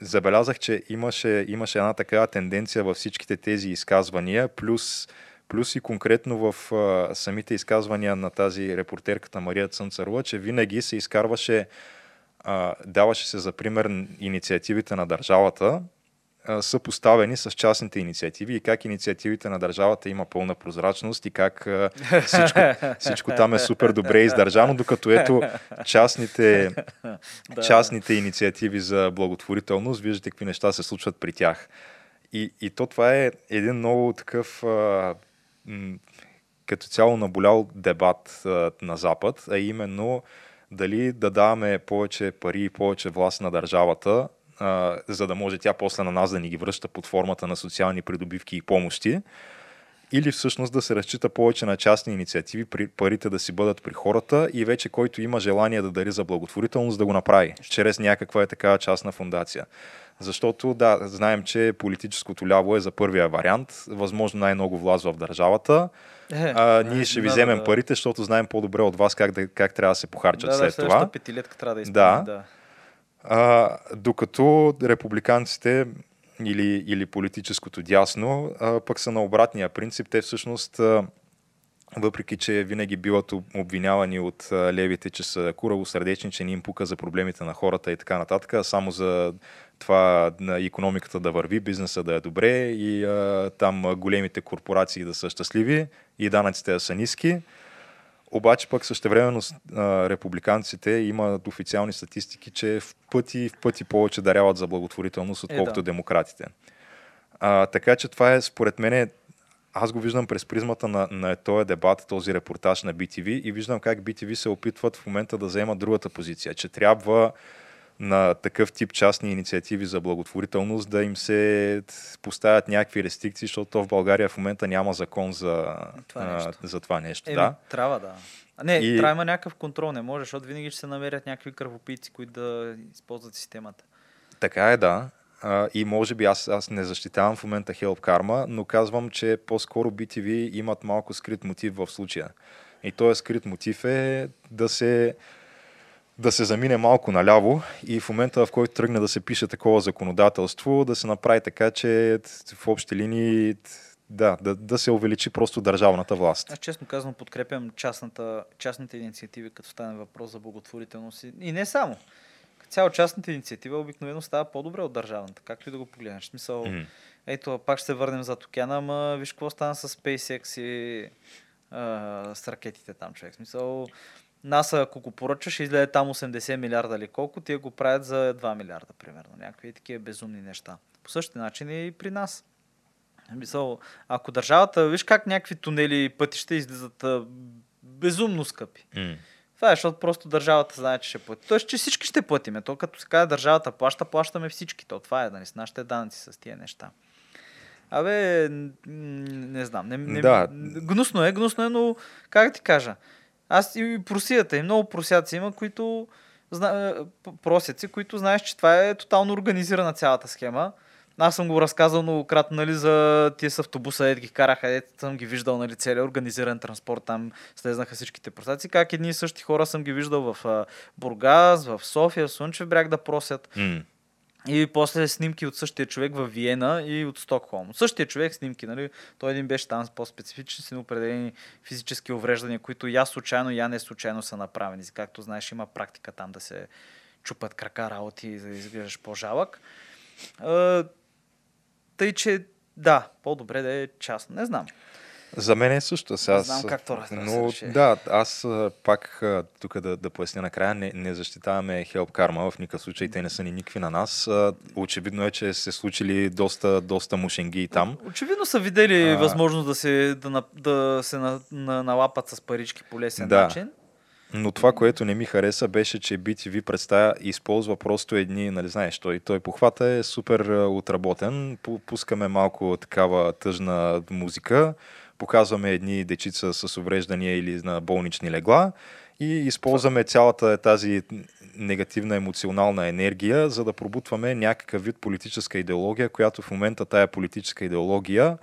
забелязах, че имаше, имаше една такава тенденция във всичките тези изказвания, плюс Плюс и конкретно в а, самите изказвания на тази репортерката Мария Цънцарова, че винаги се изкарваше, а, даваше се за пример инициативите на държавата, а, са поставени с частните инициативи и как инициативите на държавата има пълна прозрачност и как а, всичко, всичко там е супер добре издържано, докато ето частните, частните инициативи за благотворителност, виждате какви неща се случват при тях. И, и то това е един много такъв... А, като цяло наболял дебат а, на Запад, а именно дали да даваме повече пари и повече власт на държавата, а, за да може тя после на нас да ни ги връща под формата на социални придобивки и помощи, или всъщност да се разчита повече на частни инициативи, парите да си бъдат при хората и вече който има желание да дари за благотворителност, да го направи чрез някаква е такава частна фундация. Защото да, знаем, че политическото ляво е за първия вариант, възможно най-много влазва в държавата. Е, а, ние ще ви да, вземем да, парите, защото знаем по-добре от вас как, да, как трябва да се похарчат да, след да, това. Да, следващата петилетка трябва да изпълни. Да. Да. А, докато републиканците или, или политическото дясно а, пък са на обратния принцип. Те всъщност, а, въпреки че винаги биват обвинявани от а, левите, че са куравосърдечни, че не им пука за проблемите на хората и така нататък, а само за това на икономиката да върви, бизнеса да е добре и а, там големите корпорации да са щастливи и данъците да са ниски. Обаче пък същевременно а, републиканците имат официални статистики, че в пъти, в пъти повече даряват за благотворителност, отколкото е, да. демократите. А, така че това е, според мен, аз го виждам през призмата на, на този дебат, този репортаж на би ти ви и виждам как би ти ви се опитват в момента да заемат другата позиция, че трябва на такъв тип частни инициативи за благотворителност да им се поставят някакви рестрикции, защото в България в момента няма закон за това нещо. А, за това нещо е, да. Трябва да. А, не, и... трябва има някакъв контрол, не може, защото винаги ще се намерят някакви кръвопийци, които да използват системата. Така е, да. А, и може би аз, аз не защитавам в момента Help Karma, но казвам, че по-скоро би ти ви имат малко скрит мотив в случая. И този скрит мотив е да се... да се замине малко наляво и в момента, в който тръгне да се пише такова законодателство, да се направи така, че в общи линии да, да, да се увеличи просто държавната власт. Аз честно казвам, подкрепям частната, частните инициативи, като стане въпрос за благотворителност. И не само. Цяла частната инициатива обикновено става по-добре от държавната, както и да го погледнеш. Мисъл, mm-hmm. ето, пак ще се върнем зад океана, ама виж какво стана с SpaceX и а, с ракетите там, човек. Мисъл... НАСА, ако го поръчаш, изгледа там осемдесет милиарда или колко, те го правят за два милиарда, примерно. Някакви такива безумни неща. По същия начин е и при нас. Мисъл, ако държавата, виж как някакви тунели и пътища излизат а, безумно скъпи. Mm. Това е, защото просто държавата знае, че ще плати. Тоест, че всички ще платиме. То като се казва държавата плаща, плащаме всички. То това е, да не с нашите данъци с тия неща. Абе, не знам. Не, не, да. Гнусно е, гнусно е, но как ти кажа? Аз и просията, и много просяци има, които зна... просяци, които знаеш, че това е тотално организирана цялата схема. Аз съм го разказал многократно, нали, за тия с автобуса, ед ги караха, ед съм ги виждал, нали, целия организиран транспорт, там слезнаха всичките просяци. Как едни и същи хора съм ги виждал в Бургас, в София, в Слънчев бряг да просят. Mm. И после снимки от същия човек в Виена и от Стокхолм. От същия човек снимки, нали? Той един беше там с по-специфични, с определени физически увреждания, които я случайно, я не случайно са направени. Както знаеш, има практика там да се чупат крака работи, за да изглеждаш по-жалък. Тъй, че да, по-добре да е частно. Не знам. За мен е също. Аз, знам как това но, се да, аз пак тук да, да поясня накрая, не, не защитаваме Help Karma в никакъв случай, те не са ни никакви на нас. Очевидно е, че се случили доста, доста мушенги там. Очевидно са видели а... възможност да се, да, да се на, на, налапат с парички по лесен да. начин. Но това, което не ми хареса, беше, че би ти ви представя използва просто едни, нали знаеш, той, той похвата е супер отработен, пускаме малко такава тъжна музика, показваме едни дечица с увреждания или на болнични легла и използваме цялата тази негативна емоционална енергия, за да пробутваме някакъв вид политическа идеология, която в момента тая политическа идеология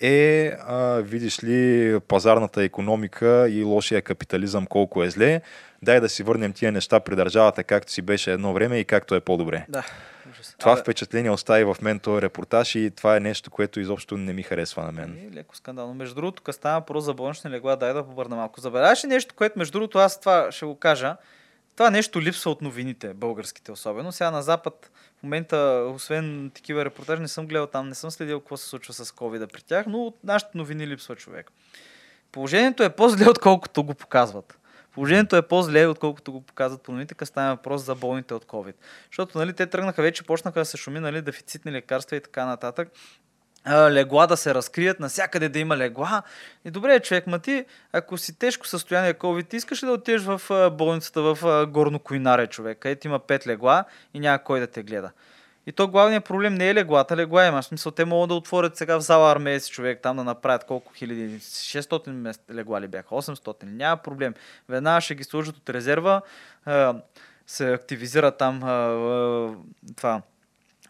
е, а, видиш ли, пазарната икономика и лошия капитализъм колко е зле. Дай да си върнем тия неща при държавата, както си беше едно време и както е по-добре. Да. Това а, впечатление остави в мен този репортаж и това е нещо, което изобщо не ми харесва на мен. Е, леко скандално. Между другото, къс става про за болнични легла, дай да побърна малко. Забеляваш ли нещо, което между другото аз това ще го кажа. Това нещо липсва от новините, българските особено. Сега на Запад в момента, освен такива репортажи, не съм гледал там, не съм следил какво се случва с ковида при тях, но от нашите новини липсва човек. Положението е по-зле, отколкото го показват. Положението е по-зле, отколкото го показват по новините, къде става въпрос за болните от ковид. Защото, нали, те тръгнаха вече, почнаха да се шуми, нали, дефицитни лекарства и така нататък. Легла да се разкрият, насякъде да има легла. И добре, човек, ма ти, ако си тежко състояние ковид, искаш ли да отидеш в болницата в Горно Койнаре, човек, където има пет легла и няма кой да те гледа? И то главният проблем не е леглата, легла има. В смисъл, те могат да отворят сега в зала армия си човек, там да направят колко хиляди, шестстотин мест легла ли бяха, осемстотин, няма проблем. Веднага ще ги служат от резерва, се активизира там това,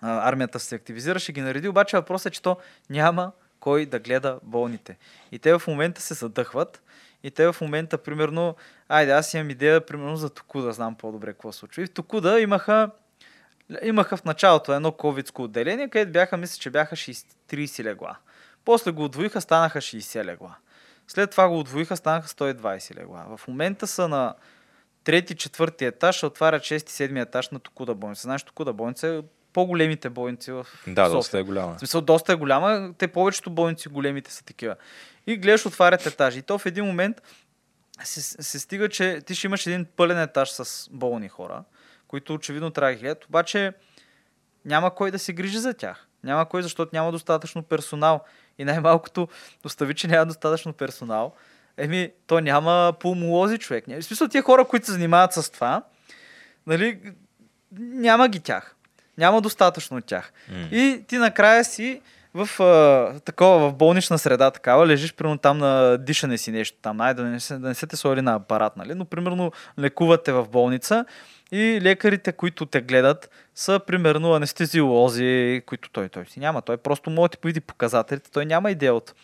армията се активизира, ще ги нареди, обаче въпросът е, че то няма кой да гледа болните. И те в момента се задъхват. И те в момента, примерно, айде, аз имам идея, примерно, за Токуда, знам по-добре какво се случва. И в Токуда имаха, имаха в началото едно ковидско отделение, където бяха, мисля, че бяха трийсет легла. После го удвоиха, станаха шейсет легла. След това го удвоиха, станаха сто и двайсет легла. В момента са на трети-четвърти етаж, ще отварят шести-седми етаж на Токуда болница. Знаеш, Токуда болница е по-големите болници в София. Да, доста е голяма. В смисъл, доста е голяма. Те повечето болници големите са такива. И гледаш, отварят етажи. И то в един момент се, се стига, че ти ще имаш един пълен етаж с болни хора, които очевидно трябва да гледат. Обаче няма кой да се грижи за тях. Няма кой, защото няма достатъчно персонал. И най-малкото достави, че няма достатъчно персонал. Еми, то няма пулмолози човек. В смисъл, тия хора, които се занимават с това, нали, няма ги тях. Няма достатъчно от тях. Mm. И ти накрая си в а, такова, в болнична среда такава, лежиш примерно там на дишане си нещо там, най- да, не се, да не се те сори на апарат, нали? Но примерно лекувате в болница и лекарите, които те гледат, са примерно анестезиолози, които той, той си няма. Той просто може да ти повиди показателите, той няма идея от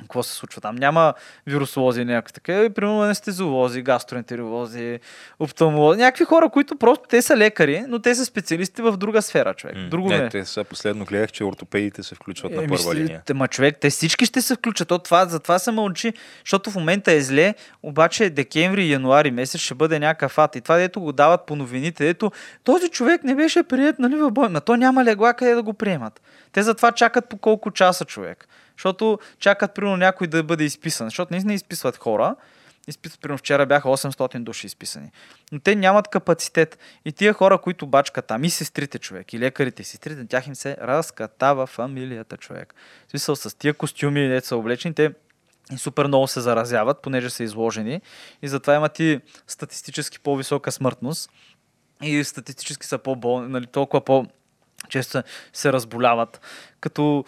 какво се случва там. Няма вирусолози, някакви такива, примерно анестезиолози, гастроентеролози, опталмолози. Някакви хора, които просто те са лекари, но те са специалисти в друга сфера, човек. Mm. Друго не, не. Те са, последно гледах, че ортопедите се включват е, на първа мисли, линия. Ма човек, те всички ще се включат. От това, затова се мълчи, защото в момента е зле, обаче декември и януари месец ще бъде някакъв ад. И това, дето го дават по новините, ето този човек не беше приет, нали, в бой, но то няма легла къде да го приемат. Те затова чакат по колко часа, човек. Защото чакат, примерно, някой да бъде изписан. Защото наистина изписват хора. Изписват, примерно, вчера бяха осемстотин души изписани. Но те нямат капацитет. И тия хора, които бачкат там, и сестрите, човек, и лекарите, и сестрите, на тях им се разкатава фамилията, човек. В смисъл, с тия костюми, дето са облечени, те супер много се заразяват, понеже са изложени. И затова имат и статистически по-висока смъртност. И статистически са по-болни, нали, толкова по-често се разболяват. Като...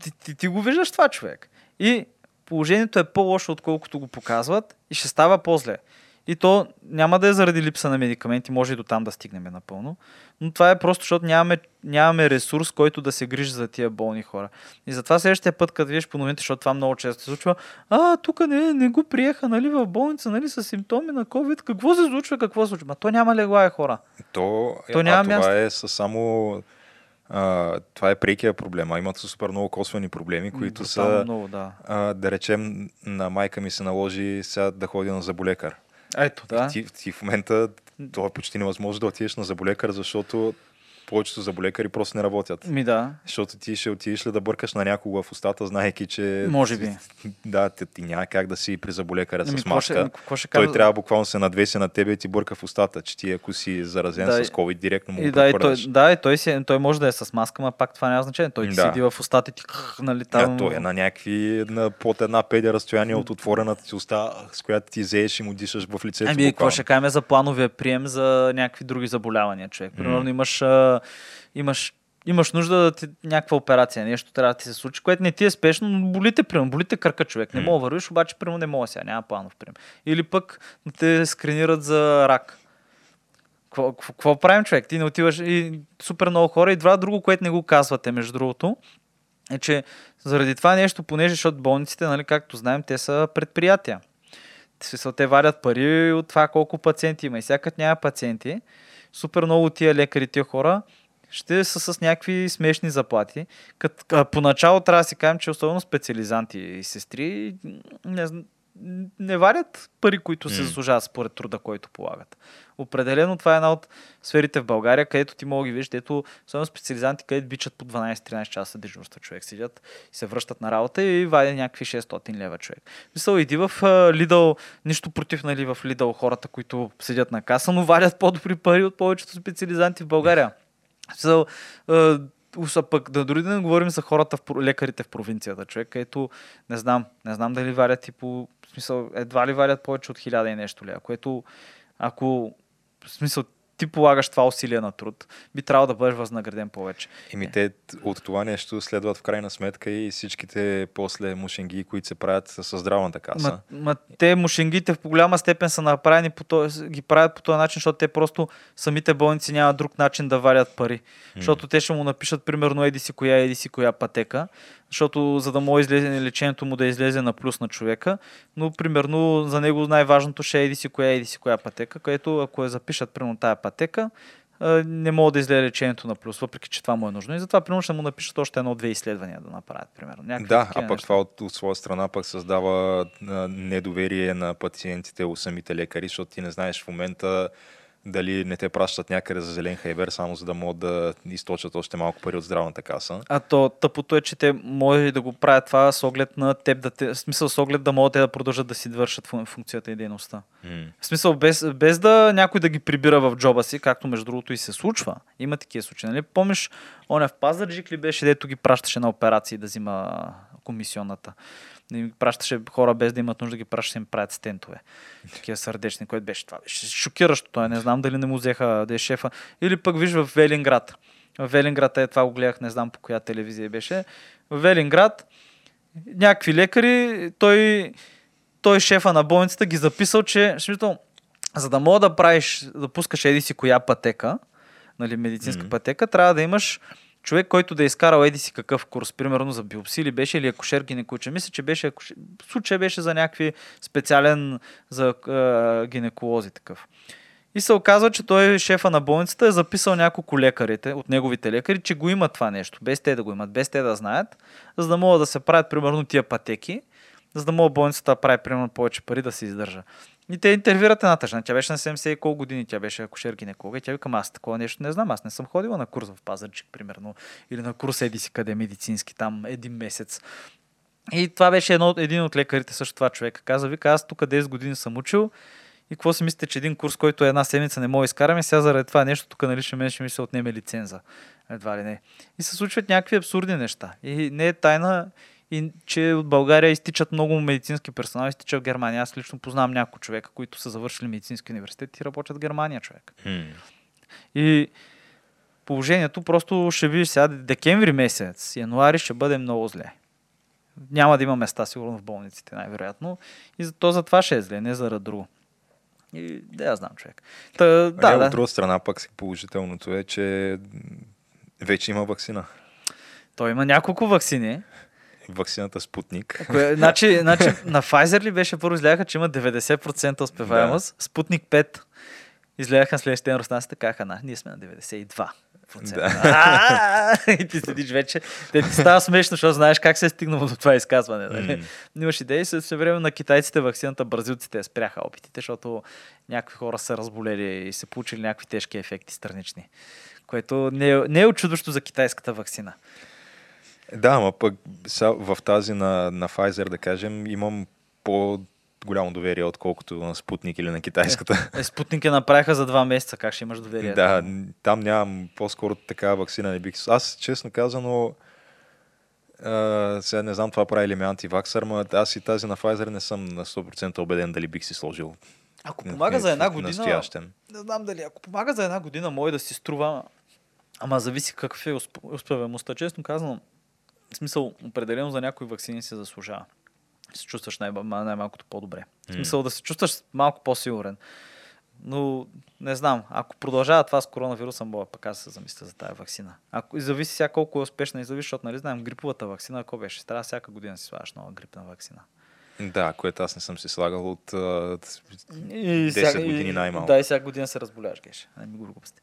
Ти, ти, ти го виждаш това, човек. И положението е по-лошо, отколкото го показват, и ще става по-зле. И то няма да е заради липса на медикаменти, може и до там да стигнем напълно. Но това е просто, защото нямаме, нямаме ресурс, който да се грижи за тия болни хора. И затова следващия път, като видиш по новините, защото това много често се случва, а, тук не, не го приеха, нали, в болница, нали, с симптоми на COVID, какво се случва, какво се случва? Ма то няма легла, е, хора. То, то няма а, това място. Е със само... Uh, това е прекия проблем. А имат супер много косвени проблеми, които да, са... Много, да. Uh, да речем, на майка ми се наложи сега да ходи на заболекар. Ето, да. Ти, ти в момента това е почти невъзможно да отидеш на заболекар, защото повечето заболекари просто не работят. Ми да. Защото ти ще отидеш ли да бъркаш на някого в устата, знаеки, че... Може би. Да, ти, ти няма как да си при заболекаря с маска. Ще, Той трябва буквално се надвеси на тебе и ти бърка в устата, че ти ако си заразен да, с COVID, директно му го препоръчаш. Да, и той, си, той може да е с маска, но пак това няма значение. Той ти да. седи в устата и ти налитава. Да, той е на някакви на под една педя разстояние от отворената ти уста, с която ти зееш и му дишаш в лицето. Ами, какво ще кажем за плановия прием за някакви други заболявания, човек? Примерно имаш. Имаш, имаш нужда да ти някаква операция, нещо трябва да ти се случи, което не ти е спешно, но болите, примерно, болите кръка, човек. Не мога вървиш, обаче примерно не мога сега, няма планов прием. Или пък те скринират за рак. Какво правим, човек? Ти не отиваш и супер много хора. И това друго, което не го казвате, между другото, е, че заради това нещо, понеже, защото болниците, нали, както знаем, те са предприятия. Те вадят пари от това колко пациенти има. И сега като няма пациенти, супер много тия лекари, тия хора ще са с някакви смешни заплати. Кът, а, поначало трябва да си кажем, че особено специализанти и сестри не, не варят пари, които се заслужават според труда, който полагат. Определено това е една от сферите в България, където ти мога ги виждеш, дето особено специализанти, където бичат по дванайсет-тринайсет часа дежурства, човек. Сидят и се връщат на работа и вадят някакви шестстотин лева, човек. Мисъл, иди в Lidl, нищо против, нали, в Lidl хората, които седят на каса, но вадят по-добри пари от повечето специализанти в България. Мисъл, пък да дори да не говорим за хората, в лекарите в провинцията, човек, където не знам, не знам дали варят и по смисъл, едва ли варят повече от хиляда и нещо лева, което ако в смисъл, ти полагаш това усилие на труд, би трябвало да бъдеш възнаграден повече. Еми те от това нещо следват в крайна сметка и всичките после мушенги, които се правят със здравната каса. Ма, ма те мушенгите в голяма степен са направени, по този, ги правят по този начин, защото те просто самите болници нямат друг начин да валят пари. М-м. Защото те ще му напишат примерно еди си коя, еди си коя пътека, защото за да му излезе лечението му да излезе на плюс на човека, но примерно за него най-важното ще е еди си коя, еди си коя пътека, където ако я запишат примерно тая пътека, не мога да излезе лечението на плюс, въпреки че това му е нужно. И затова примерно ще му напишат още едно-две изследвания да направят, примерно. Някакъв да, а пък нещо. Това от, от своя страна пък създава недоверие на пациентите у самите лекари, защото ти не знаеш в момента дали не те пращат някъде за зелен хайвер, само за да могат да източат още малко пари от здравната каса. А то тъпото е, че те може да го правят това с оглед на теб, да те, в смисъл с оглед да могат те да продължат да си вършат функцията и дейността. Mm. В смисъл без, без да някой да ги прибира в джоба си, както между другото и се случва. Има такива случаи. Нали? Помниш, оня в Пазарджик ли беше, дето ги пращаше на операции да взима комисионната. И пращаше хора без да имат нужда, ги пращаше да им правят стентове. Такива сърдечни, което беше това. Беше шокиращо. Той не знам дали не му взеха да е шефа. Или пък виж в Велинград. В Велинград е това, го гледах, не знам по коя телевизия беше. В Велинград някакви лекари, той, той шефа на болницата ги записал, че смисъл, за да мога да правиш, да пускаш еди си коя пътека, нали, медицинска mm-hmm. пътека, трябва да имаш човек, който да е изкарал еди си какъв курс, примерно за биопси или беше, или акушер-гинеколог. Мисля, че беше акушер... случай беше за някакви специален за е, гинеколози такъв. И се оказва, че той, шефа на болницата, е записал няколко лекарите, от неговите лекари, че го имат това нещо, без те да го имат, без те да знаят, за да могат да се правят примерно тия пътеки, за да могат болницата да прави примерно повече пари да се издържа. И те интервюират едната жена. Тя беше на седемдесет и колко години, тя беше акушер-гинеколог и тя викам, аз такова нещо не знам, аз не съм ходила на курс в Пазарджик, примерно, или на курс еди си къде медицински, там един месец. И това беше едно, един от лекарите, също това човека каза, вика, аз тук десет години съм учил и какво си мислите, че един курс, който една седмица не мога да изкараме, сега заради това нещо, тук нали ще мен ще ми се отнеме лиценза. Едва ли не. И се случват някакви абсурдни неща. И не е тайна, и че от България изтичат много медицински персонал, изтича в Германия. Аз лично познавам няколко човека, които са завършили медицински университет и работят в Германия, човек. Hmm. И положението просто ще видиш сега, декември месец, януари ще бъде много зле. Няма да има места сигурно в болниците, най-вероятно. И то за това ще е зле, не заради друго. И да, я знам, човек. Та, да, да. От друга страна пък си положителното е, че вече има ваксина. Той има няколко ваксини. Ваксината Спутник. Кое, значи, значи на Pfizer ли беше първо изляха, че има деветдесет процента успеваемост. Да. Спутник пет изляха следващия ден руснаците, казаха, на, ние сме на деветдесет и два процента. Да. И ти седиш вече. Те ти става смешно, защото знаеш как се е стигнало до това изказване. Нали? Mm. Имаш идеи, също време на китайците ваксината, бразилците спряха опитите, защото някакви хора са разболели и са получили някакви тежки ефекти странични, което не е, не е очудващо за китайската ваксина. Да, но пък в тази на, на Pfizer, да кажем, имам по-голямо доверие, отколкото на Спутник или на китайската. Е, е, Спутник я направиха за два месеца, как ще имаш доверие? Да, там нямам, по-скоро такава ваксина не бих... Аз, честно казано, а, сега не знам това прави ли ме антиваксър, но аз и тази на Pfizer не съм на сто процента убеден дали бих си сложил. Ако помага не, за една година, не знам дали, ако помага за една година, може да си струва, ама зависи какъв е успеваемостта, честно казано. В смисъл, определено за някои ваксини се заслужава. Се чувстваш най- най-малкото по-добре. В смисъл да се чувстваш малко по-сигурен. Но не знам, ако продължава това с коронавируса, мога пък аз се замисля за тази ваксина. Ако, зависи сега колко е успешна и зависи, защото нали знаем гриповата ваксина, ако беше, трябва всяка година си слагаш нова грипна ваксина. Да, което аз не съм си слагал от, от десет години най-малко. Да, и всяка година се разболяваш, геш. Не ми го глупости.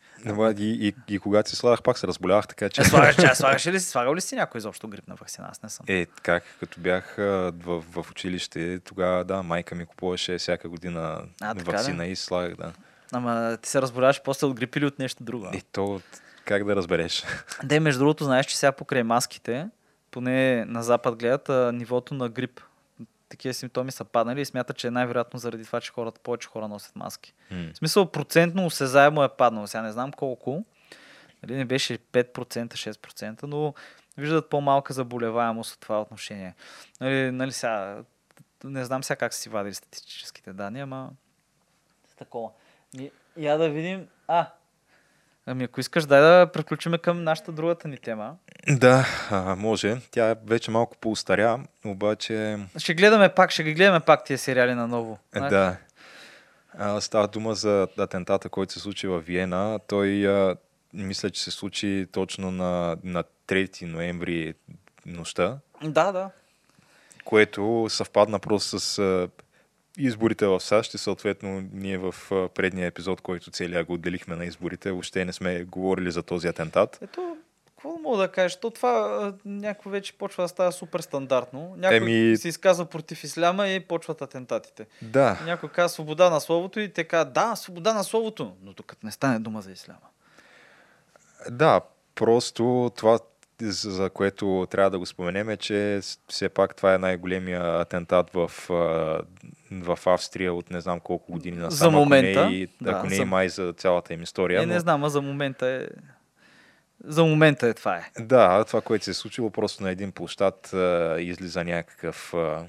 И, и, и когато си слагах, пак се разболявах, така че... Е, слагаш, че слагаш ли си, слагал ли си някой изобщо грипна ваксина? Аз не съм. Е, как, като бях в, в училище, тогава, да, майка ми купуваше всяка година а, ваксина да? И слагах, да. Ама ти се разболяваш после от грип или от нещо друго? Е, то как да разбереш? Да, между другото, знаеш, че сега покрай маските, поне на Запад гледат, нивото на грип, такива симптоми са паднали и смятат, че е най-вероятно заради това, че хората, повече хора носят маски. Mm. В смисъл, процентно осезаемо е паднало. Сега не знам колко, нали не беше пет процента, шест процента, но виждат по-малка заболеваемост от това отношение. Нали, нали сега, не знам сега как са си вадили статистическите данни, ама такова. И, я да видим... А, Ами ако искаш, дай да приключим към нашата другата ни тема. Да, а, може. Тя вече малко поустаря, обаче... Ще гледаме пак, ще ги гледаме пак тия сериали наново. Да. А, става дума за атентата, който се случи във Виена. Той а, мисля, че се случи точно на, на трети ноември нощта. Да, да. Което съвпадна просто с... А, изборите в САЩ и съответно ние в предния епизод, който целия го отделихме на изборите, въобще не сме говорили за този атентат. Ето, какво мога да кажеш? То това някой вече почва да става супер стандартно. Някой Еми... се изказва против исляма и почват атентатите. Да. Някой казва свобода на словото и те казва, да, свобода на словото, но докато не стане дума за исляма. Да, просто това, за което трябва да го споменем, е, че все пак това е най-големия атентат в, в Австрия от не знам колко години на сам. За момента. Ако не, да, ако не за... и май за цялата им история. Не, но... не знам, а за момента е... За момента е това е. Да, това, което се е случило, просто на един площад а, излиза някакъв... А...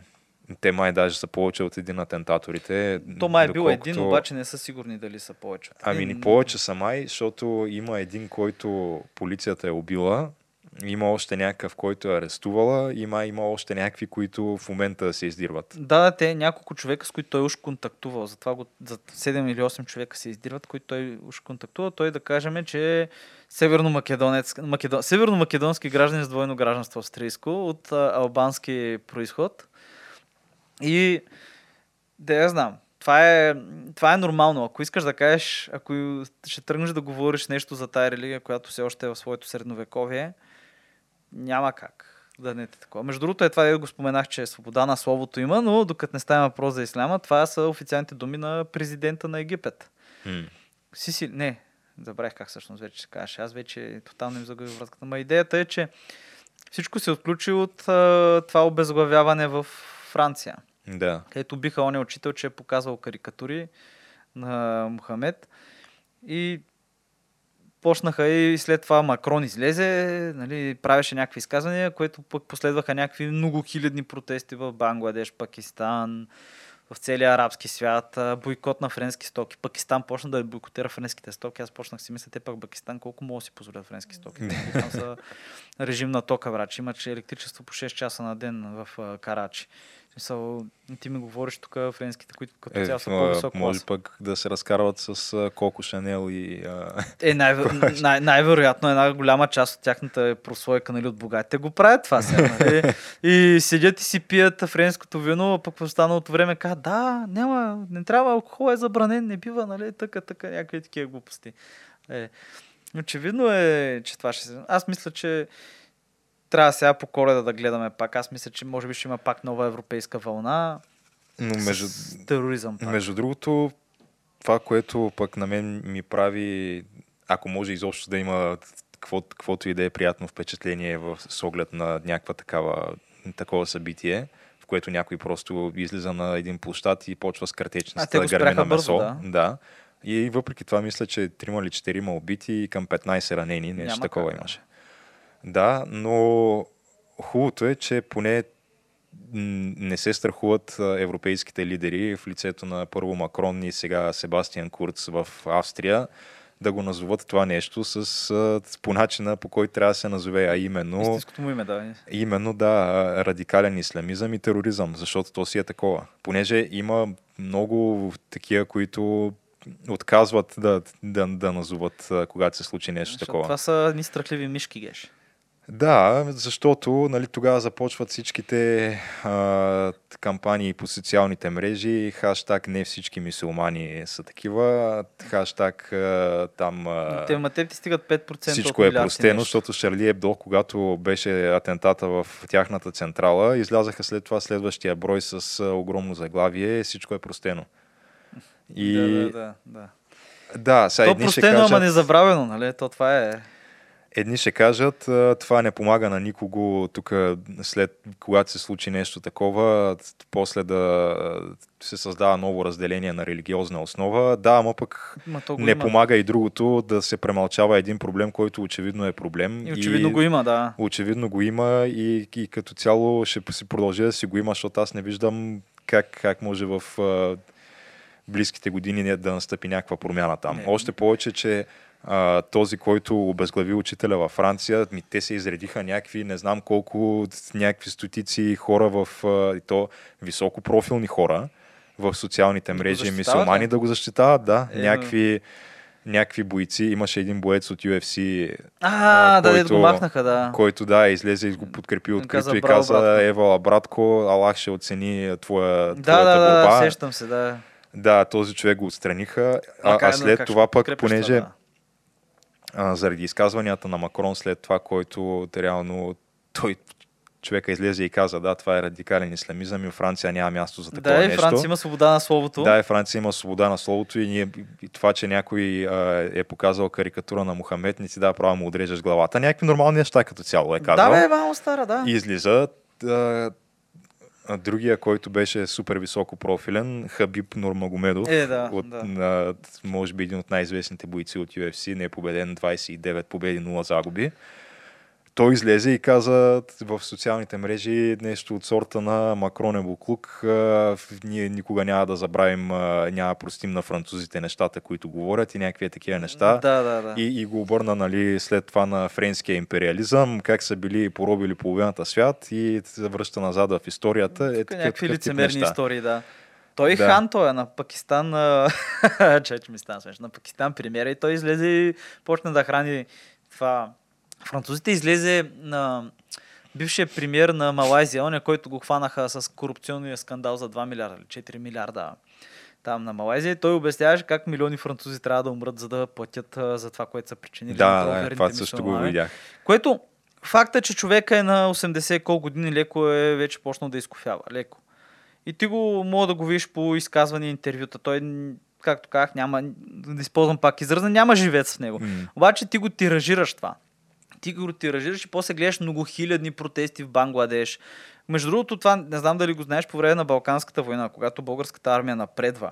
Те май даже са повече от един атентаторите. То май е бил доколкото... един, обаче не са сигурни дали са повече от един. Ами ни повече са май, защото има един, който полицията е убила. Има още някакъв, който е арестувала, има, има още някакви, които в момента се издирват. Да, те няколко човека, с които той уж контактувал, затова го, за седем или осем човека се издирват, които той уж контактува. Той да кажем, че е северно-македонски, македон, северно-македонски граждани с двойно гражданство австрийско, от а, албански произход. И да я знам. Това е, това е нормално. Ако искаш да кажеш, ако ще тръгнеш да говориш нещо за тая религия, която все още е в своето средновековие, няма как да не е такова. Между другото е това, да го споменах, че е свобода на словото има, но докато не става въпрос за исляма, това са официалните думи на президента на Египет. Hmm. Сиси, не, забравих как всъщност вече се казваш. Аз вече тотално им загубих връзката. Ма идеята е, че всичко се отключи от това обезглавяване в Франция. Да. Където биха он е учител, че е показвал карикатури на Мохамед и почнаха и след това Макрон излезе, нали, правеше някакви изказвания, което пък последваха някакви многохилядни протести в Бангладеш, Пакистан, в целия арабски свят, бойкот на френски стоки. Пакистан почна да бойкотира френските стоки. Аз почнах си мисля, те пак Пакистан, колко мога да си позволят френски стоки? Там са режим на тока, врач. Има, че електричество по шест часа на ден в Карачи. Мисъл, ти ми говориш тук френските, които като е, цяло са по-висок клас. Може пък да се разкарват с Коко Шанел и... А... Е, най-вероятно най- най- една голяма част от тяхната прослойка, нали, от богатите го правят това сега. Нали? И седят и си пият френското вино, пък в останалото време каза, да, няма, не трябва, алкохол е забранен, не бива, нали, така, така, някакви такива глупости. Е. Очевидно е, че това ще се... Аз мисля, че трябва сега по Коледа да гледаме пак. Аз мисля, че може би ще има пак нова европейска вълна. Но между... с тероризъм. Пак. Между другото, това, което пък на мен ми прави, ако може изобщо да има каквото и да е приятно впечатление в, с оглед на някаква такава, такова събитие, в което някой просто излиза на един площад и почва с картечницата да гърми на месо. Да. да. И въпреки това мисля, че трима или четирима убити и към петнайсет ранени. Нещо такова как, да. имаше. Да, но хубавото е, че поне не се страхуват европейските лидери в лицето на първо Макрон и сега Себастиан Курц в Австрия да го назоват това нещо с, с по начина, по който трябва да се назове, а именно... истинското му име, да. Именно, да, радикален ислямизъм и тероризъм, защото то си е такова. Понеже има много такива, които... отказват да, да, да назоват, когато се случи нещо защото такова. Това са ни страхливи мишки, геш. Да, защото, нали, тогава започват всичките а, кампании по социалните мрежи, хаштаг не всички мюсюлмани са такива, хаштаг а, там... А, те, те ти стигат пет процента. Всичко е простено, защото Шарли Ебдо, когато беше атентата в тяхната централа, излязаха след това следващия брой с а, огромно заглавие, всичко е простено. И... Да, да, да. да сега то едни простено, ще кажат... ама незабравено, нали? То това е... Едни ще кажат, това не помага на никого тук, след когато се случи нещо такова, после да се създава ново разделение на религиозна основа. Да, ама пък ма не има. Помага и другото да се премълчава един проблем, който очевидно е проблем. И очевидно и... го има, да. Очевидно го има и, и като цяло ще си продължи да си го има, защото аз не виждам как, как може в... близките години да настъпи някаква промяна там. Не. Още повече, че а, този, който обезглави учителя във Франция, ми, те се изредиха някакви, не знам колко, някакви стотици хора в а, и то високопрофилни хора в социалните мрежи, мисюлмани да го защитават, да, е, някакви някакви бойци. Имаше един боец от Ю Еф Си, а, а, който, да, го махнаха, да. който да, излезе и го подкрепи открито и каза: "Евала, братко, Аллах ще оцени твоя, да, твоята да, борба." Да, сещам се, да. Да, този човек го отстраниха, а, а след но, това пък, понеже да. а, заради изказванията на Макрон след това, който реално той човека излезе и каза: "Да, това е радикален ислямизъм и Франция няма място за такова нещо." Да, и Франция има свобода на словото. Да, и Франция има свобода на словото и, ние, и това, че някой а, е показал карикатура на Мохамед, не ти дава право му отрежеш главата. Някакви нормални неща като цяло е казал. Да, бе, малко стара, да. Излиза. А, а, другия, който беше супер високо профилен, Хабиб Нурмагомедов, е, да, от, да. А, може би един от най-известните бойци от Ю Еф Си, не е победен, двайсет и девет победи, нула загуби. Той излезе и каза в социалните мрежи нещо от сорта на "Макрон е буклук, ние никога няма да забравим, няма простим на французите нещата, които говорят" и някакви такива неща. Да, да, да. И, и го обърна, нали, след това на френския империализъм, как са били поробили половината свят и се връща назад в историята. Е, такъв, някакви лицемерни истории, да. Той да. Хан, той е на Пакистан, че ми стана смешно, на Пакистан премиера и той излезе и почна да храни това... Французите излезе на бившия премиер на Малайзия, оня, който го хванаха с корупционния скандал за два милиарда или четири милиарда там на Малайзия. Той обясняваше как милиони французи трябва да умрат, за да платят за това, което са причинили. Да, да, това също го видях. Което факта, че човека е на осемдесет колко години, леко е вече почнал да изкофява. Леко. И ти го мога да го видиш по изказвания, интервюта. Той, както казах, няма, да използвам пак израза, няма живец в него. Mm. Обаче ти го тиражираш това. Ти го тиражираш и после гледаш многохилядни протести в Бангладеш. Между другото, това не знам дали го знаеш, по време на Балканската война, когато българската армия напредва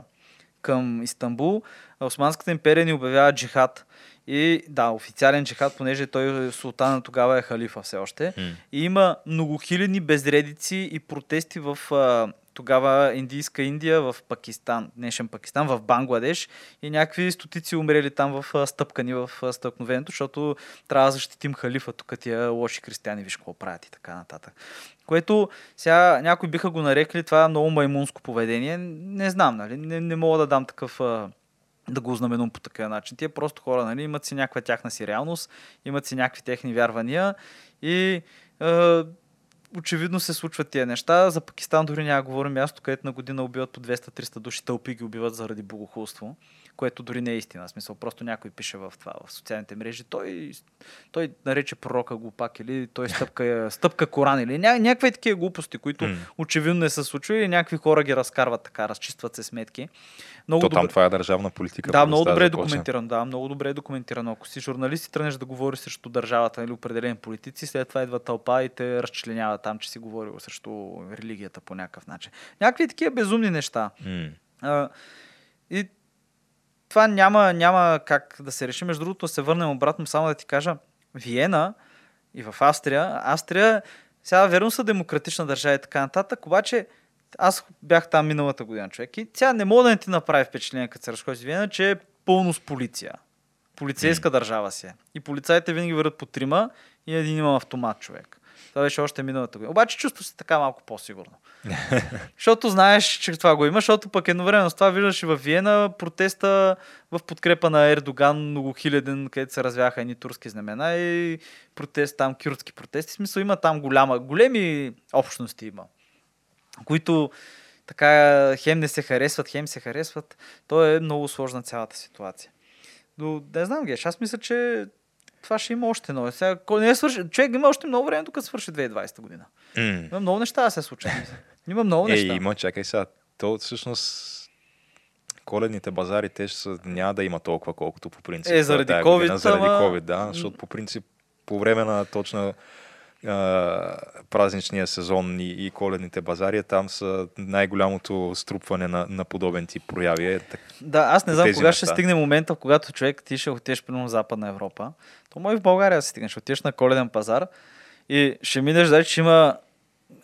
към Истанбул, Османската империя ни обявява джихад. И да, официален джихад, понеже той султана тогава е халифа все още. Mm. И има многохилядни безредици и протести в тогава Индийска Индия, в Пакистан, днешен Пакистан, в Бангладеш и някакви стотици умрели там в стъпкани, в стъпкновението, защото трябва да защитим халифа, тук тия лоши християни, виж какво правят и така нататък. Което сега някои биха го нарекли това много маймунско поведение. Не знам, нали? Не, не мога да дам такъв... да го ознаменувам по такъв начин. Тия просто хора, нали, имат си някаква тяхна си реалност, имат си някакви техни вярвания и... Е, очевидно се случват тия неща. За Пакистан дори няма говорим, място, където на година убиват по двеста-триста души, тълпи ги убиват заради богохулство, което дори не е истина. В смисъл, просто някой пише в това, в социалните мрежи. Той, той нарече пророка глупак или той стъпка, стъпка Коран или ня, някакви такива глупости, които mm. очевидно не са случили. Някакви хора ги разкарват така, разчистват се сметки. Много То добър... там това е държавна политика. Да, много добре е документирано. Да, много добре е документирано. Ако си журналист и тръгнеш да говориш срещу държавата или определени политици, след това идва тълпа и те разчленява там, че си говорил срещу религията по някакъв начин. Някакви такива безумни неща. Mm. А, и това няма, няма как да се реши. Между другото, се върнем обратно, само да ти кажа, Виена и в Австрия. Австрия сега верно са демократична държава и така нататък, обаче аз бях там миналата година, човек, и сега не мога да не ти направи впечатление, като се разходиш в Виена, че е пълно с полиция. Полицейска mm. държава си е. И полицаите винаги върват по трима и един има автомат, човек. Това беше още миналата година. Обаче чувствам се така малко по-сигурно. Защото знаеш, че това го има, защото пък едновременно с това виждаш и във Виена протеста в подкрепа на Ердоган, многохиляден, където се развяха едни турски знамена и протест там, кюрдски протести. В смисъл има там голяма, големи общности има, които така хем не се харесват, хем се харесват. То е много сложна цялата ситуация. Но не знам, Геш, аз мисля, че това ще има още нови. Сега, не е свърши... Човек има още много време, докато свърши двайсета година. Mm. Има много неща да се случат. Има много неща. Е, има, чакай сега. То всъщност коледните базари те ще са... няма да има толкова, колкото по принцип. Е, заради COVID. Заради COVID, да. Защото по принцип по време на точно Uh, празничния сезон и, и коледните базари, там са най-голямото струпване на, на подобен тип прояви. Е, так... Да, аз не знам кога места. Ще стигне момента, когато човек ти ще отидеш примерно в Западна Европа. То може в България се стигнеш, отидеш на коледен пазар и ще минеш, да, че има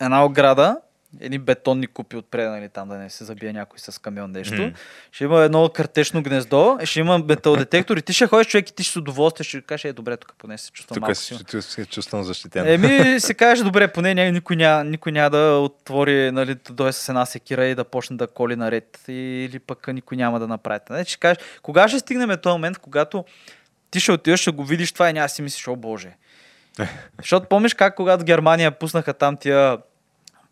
една ограда, едни бетонни купи отпред, нали, там да не се забие някой с камион нещо. Mm. Ще има едно картечно гнездо, ще има металдетектор и ти ще ходиш, човек, и ти ще с удоволствие, ще кажеш, е, добре, тук поне се чувствам тук малко силно. Тук се чувствам защитен. Еми, се кажеш, добре, поне някой, никой няма никой ня да отвори, нали, да дойде с една секира и да почне да коли наред, или пък никой няма да направи. Не, ще кажеш, кога ще стигнем този момент, когато ти ще отидеш, ще го видиш това и няма си мислиш, о боже. Защото помниш как когато Германия пуснаха там тия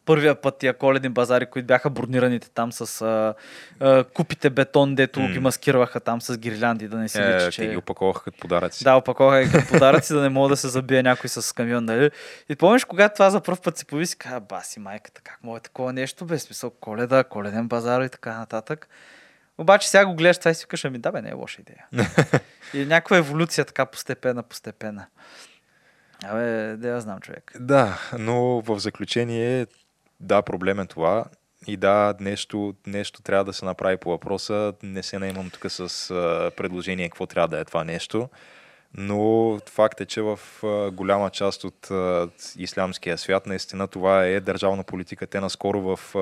първия път тия коледни базари, които бяха бронираните там с а, а, купите бетон, дето mm. ги маскираха там с гирлянди, да не си личи, е, че... Те ги опаковаха като подаръци. Да, опаковаха ги като подаръци, да не мога да се забие някой с камион, нали? И помниш, когато това за пръв път се появи, си каза, баси майката, как мога такова нещо, без смисъл, коледа, коледен базар и така нататък. Обаче сега го гледаш това и си викаш, ами да бе, не е лоша идея. И някаква еволюция така постепена, постепена. Абе, да я знам, човек. Да, но в заключение, да, проблем е това. И да, нещо, нещо трябва да се направи по въпроса. Не се наимам тук с предложение какво трябва да е това нещо. Но факт е, че в голяма част от ислямския свят, наистина това е държавна политика. Те наскоро в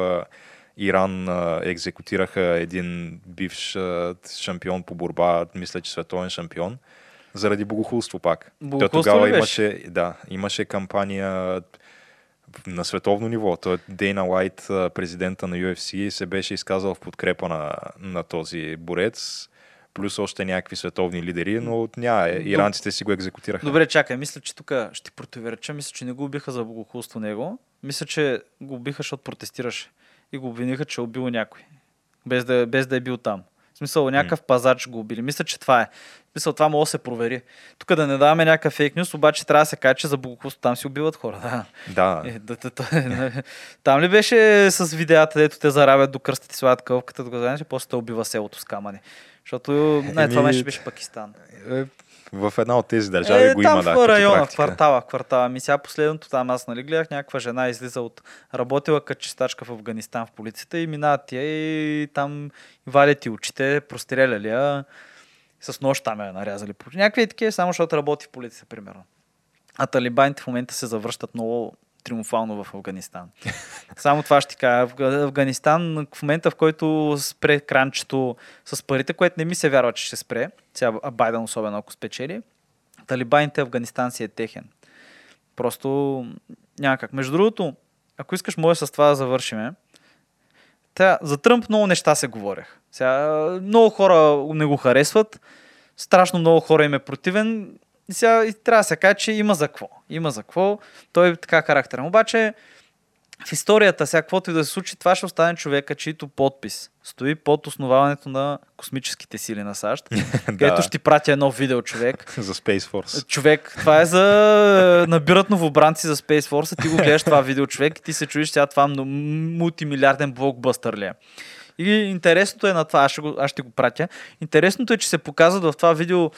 Иран екзекутираха един бивш шампион по борба, мисля, че световен шампион, заради богохулство пак. Богохулство Та, тогава имаше, да, имаше кампания на световно ниво. Той Дейна Уайт, президента на Ю Еф Си, се беше изказал в подкрепа на, на този борец, плюс още някакви световни лидери, но няма, иранците си го екзекутираха. Добре, чакай, мисля, че тук ще противореча. Мисля, че не го убиха за богохулство него. Мисля, че го убиха, защото протестираше. И го обвиниха, че е убил някой. Без да, без да е бил там. В смисъл, някакъв пазач го убили. Мисля, че това е. В смисъл, това може да се провери. Тук да не даваме някакъв фейк нюс, обаче трябва да се каже, че за богохулство там си убиват хора. Да. Е, да, да, да. Там ли беше с видеята, дето те заравят до кръста ти слагат кълвката, докато знаеш, после те убива селото с камъни. Защото най- това меше беше Пакистан. В една от тези държави е, го има, да. Там в района, в квартала, в квартала. Ми сега последното там аз, нали, гледах някаква жена излиза от... Работила като чистачка в Афганистан в полицията и минава тия и там валят и очите, простреляли я. С нож там я нарязали. Някакви такива, само защото работи в полицията, примерно. А талибаните в момента се завръщат много триумфално в Афганистан. Само това ще кажа. Афганистан в момента, в който спре кранчето с парите, което не ми се вярва, че ще спре, сега Байдън особено ако спечели, талибаните Афганистан си е техен. Просто някак. Между другото, ако искаш, може с това да завършиме. Тя, за Тръмп много неща се говорех. Сега, много хора не го харесват, страшно много хора им е противен. И сега и трябва да се каже, че има за какво. Има за какво. Той е така характерен. Обаче в историята, сега каквото и да се случи, това ще остане човека, чийто подпис стои под основаването на космическите сили на САЩ, където ще ти пратя едно видео, човек. За Space Force. Човек, това е за... Набират новобранци за Space Force, а ти го гледаш това видео, човек, и ти се чудиш, сега това мултимилиарден блокбъстър ли е. И интересното е на това, аз ще, го, аз ще го пратя. Интересното е, че се показват в това видео,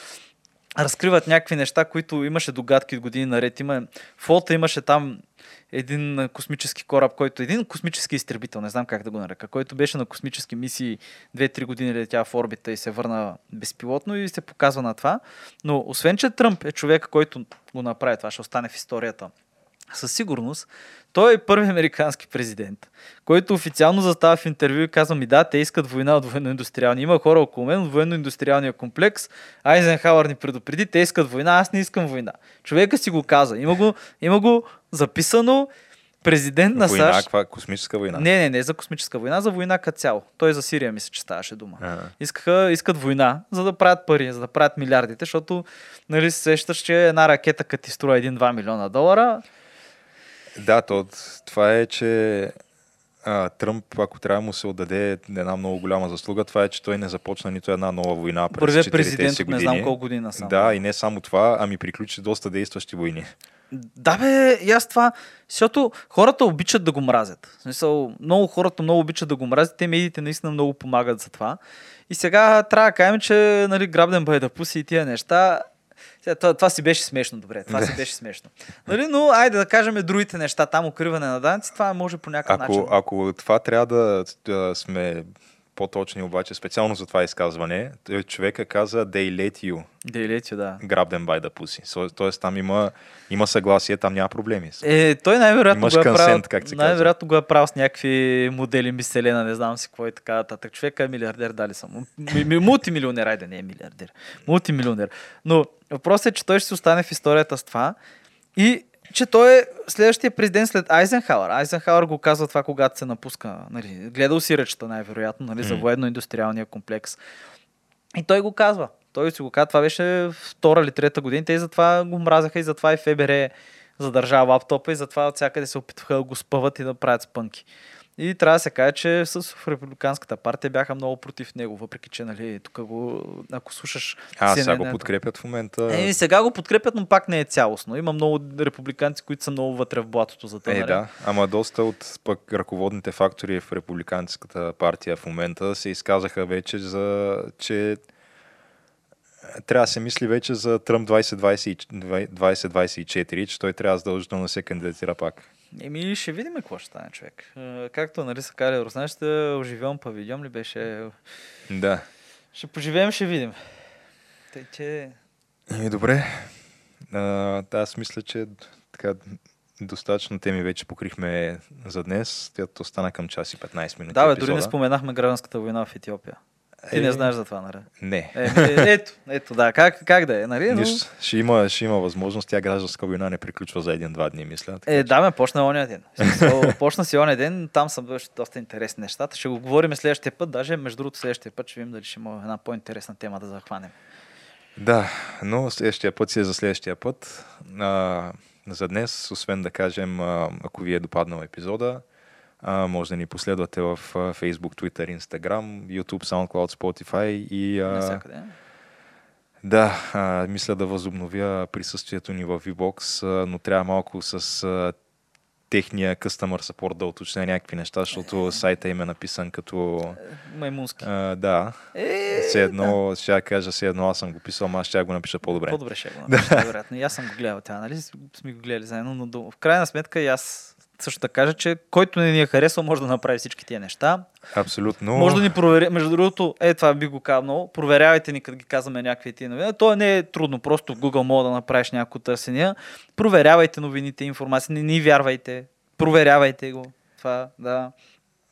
разкриват някакви неща, които имаше догадки от години наред. Има... Фолта имаше там един космически кораб, който един космически изтребител, не знам как да го нарека, който беше на космически мисии две-три години летя в орбита и се върна безпилотно и се показва на това. Но освен, че Тръмп е човек, който го направи, това ще остане в историята. Със сигурност, той е първи американски президент, който официално застава в интервю и казва ми да, те искат война от военно-индустриалния. Има хора около мен от военно-индустриалния комплекс. Айзенхауър ни предупреди, те искат война, аз не искам война. Човека си го каза. Има го, има го записано президент на война, САЩ. Война, космическа война? Не, не, не за космическа война, за война като цяло. Той за Сирия мисля, че ставаше дума. А-а. Искаха, искат война, за да правят пари, за да правят милиардите, защото, нали, се сещаш, че една ракета като ти струва един-два милиона долара. Да, то, това е, че а, Тръмп, ако трябва му се отдаде една много голяма заслуга, това е, че той не започна нито една нова война през четиридесет години. Първият президент, не знам колко година сам. Да, и не само това, ами приключи доста действащи войни. Да бе, и аз това, защото хората обичат да го мразят. В смисъл, много хората много обичат да го мразят, те медиите наистина много помагат за това. И сега трябва да кажем, че, нали, грабден бай да пуси и тия неща. Това, това си беше смешно, добре, това си беше смешно. Нали, но айде да кажем другите неща, там укриване на данъци, това може по някакъв ако, начин. Ако това трябва да сме по-точни обаче, специално за това изказване, човека каза they let you, they let you да. grab them by the pussy. Тоест там има, има съгласие, там няма проблеми. Е, той най-вероятно го е правил, най-вероятно го е правил с някакви модели мисселена, не знам си какво и така нататък. Човека е милиардер, дали съм. Мултимилионер, айде не е милиардер. Мултимилионер. Но въпросът е, че той ще се остане в историята с това и че той е следващия президент след Айзенхауър. Айзенхауър го казва това, когато се напуска. Нали, гледал си речта най-вероятно, нали, за военно-индустриалния комплекс. И той го казва. Той си го казва. Това беше втора или трета година. Те и затова го мразяха и затова и ФБР задържа лаптопа и затова от всякъде се опитваха да го спъват и да правят спънки. И трябва да се каже, че с републиканската партия бяха много против него, въпреки че, нали, тук го, ако слушаш... А, сега го подкрепят в момента. Е, сега го подкрепят, но пак не е цялостно. Има много републиканци, които са много вътре в блатото за това. Е, да, ама доста от пък ръководните фактори в републиканската партия в момента се изказаха вече за, че трябва да се мисли вече за Тръмп двайсет двайсет и четири, че той трябва задължително да се кандидатира пак. Еми, ще видим какво ще стане, човек. Както, нали, са казали руснаците, оживем, па видим ли беше... Да. Ще поживеем, ще видим. Тъй, че... Еми, добре. А, аз мисля, че така, достатъчно теми вече покрихме за днес. Тято стана към час и петнайсет минути. Да, бе, дори не споменахме гражданската война в Етиопия. Ти е, не знаеш за това, нали? Не. Е, е, ето, ето, да. Как, как да е, нали? Но... Нищо, ще, има, ще има възможност. Тя гражданска война не приключва за един-два дни, мисля. Така, е, да, ме, почна ония ден. Почна си ония ден, там са беше доста интересни нещата. Ще го говорим следващия път, даже между другото следващия път ще видим дали ще има една по-интересна тема да захванем. Да, но следващия път си е за следващия път. А, за днес, освен да кажем, ако ви е допаднал епизода, А, може да ни последвате в Facebook, Twitter, Instagram, YouTube, SoundCloud, Spotify и... А... Насякъде. Да, а, мисля да възобновя присъствието ни в V-Box, а, но трябва малко с а, техния customer support да уточня някакви неща, защото е, сайта им е написан като... Маймунски. А, да. Е, все едно, да. Ще я кажа, все едно аз съм го писал, ама аз ще я го напиша по-добре. По-добре ще я го напиша, вероятно. И аз съм го гледал тя, нали? Сме го гледали заедно, но в крайна сметка и аз... Също да кажа, че който не ни е харесал, може да направи всички тия неща. Абсолютно. Може да ни проверя. Между другото, е, това би го казал. Проверявайте ни, като ги казваме някакви тия новини. То не е трудно, просто в Google мога да направиш някакво търсения. Проверявайте новините, информация, не ни вярвайте. Проверявайте го. Това, да.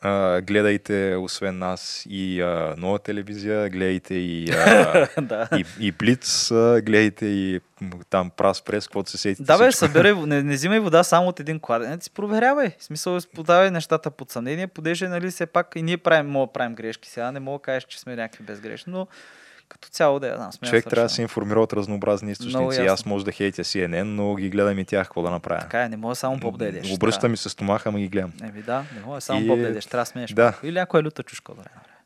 Uh, гледайте, освен нас, и uh, Нова телевизия, гледайте и, uh, да. и, и Блиц, uh, гледайте и там Прас Прес, каквото се сетите. Да бе, събирай, не, не взимай вода само от един кладенец, проверявай. В смисъл, подавай нещата под съмнение, подеждай, нали, все пак и ние правим, мога правим грешки сега, не мога да кажеш, че сме някакви безгрешни, но като цяло да я знам. Човек трябва да се информира от разнообразни източници. Аз може да хейтя Си Ен Ен, но ги гледам и тях, какво да направя. Така е, не мога само поп да едеш. Обръщам ми се стомаха, ама ги гледам. Еми да, не мога само и... поп да едеш, трябва да смееш. Да. Или някоя е люта чушка.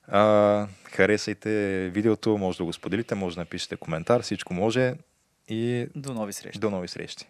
А, харесайте видеото, може да го споделите, може да напишете коментар, всичко може. И... До нови срещи. До нови срещи.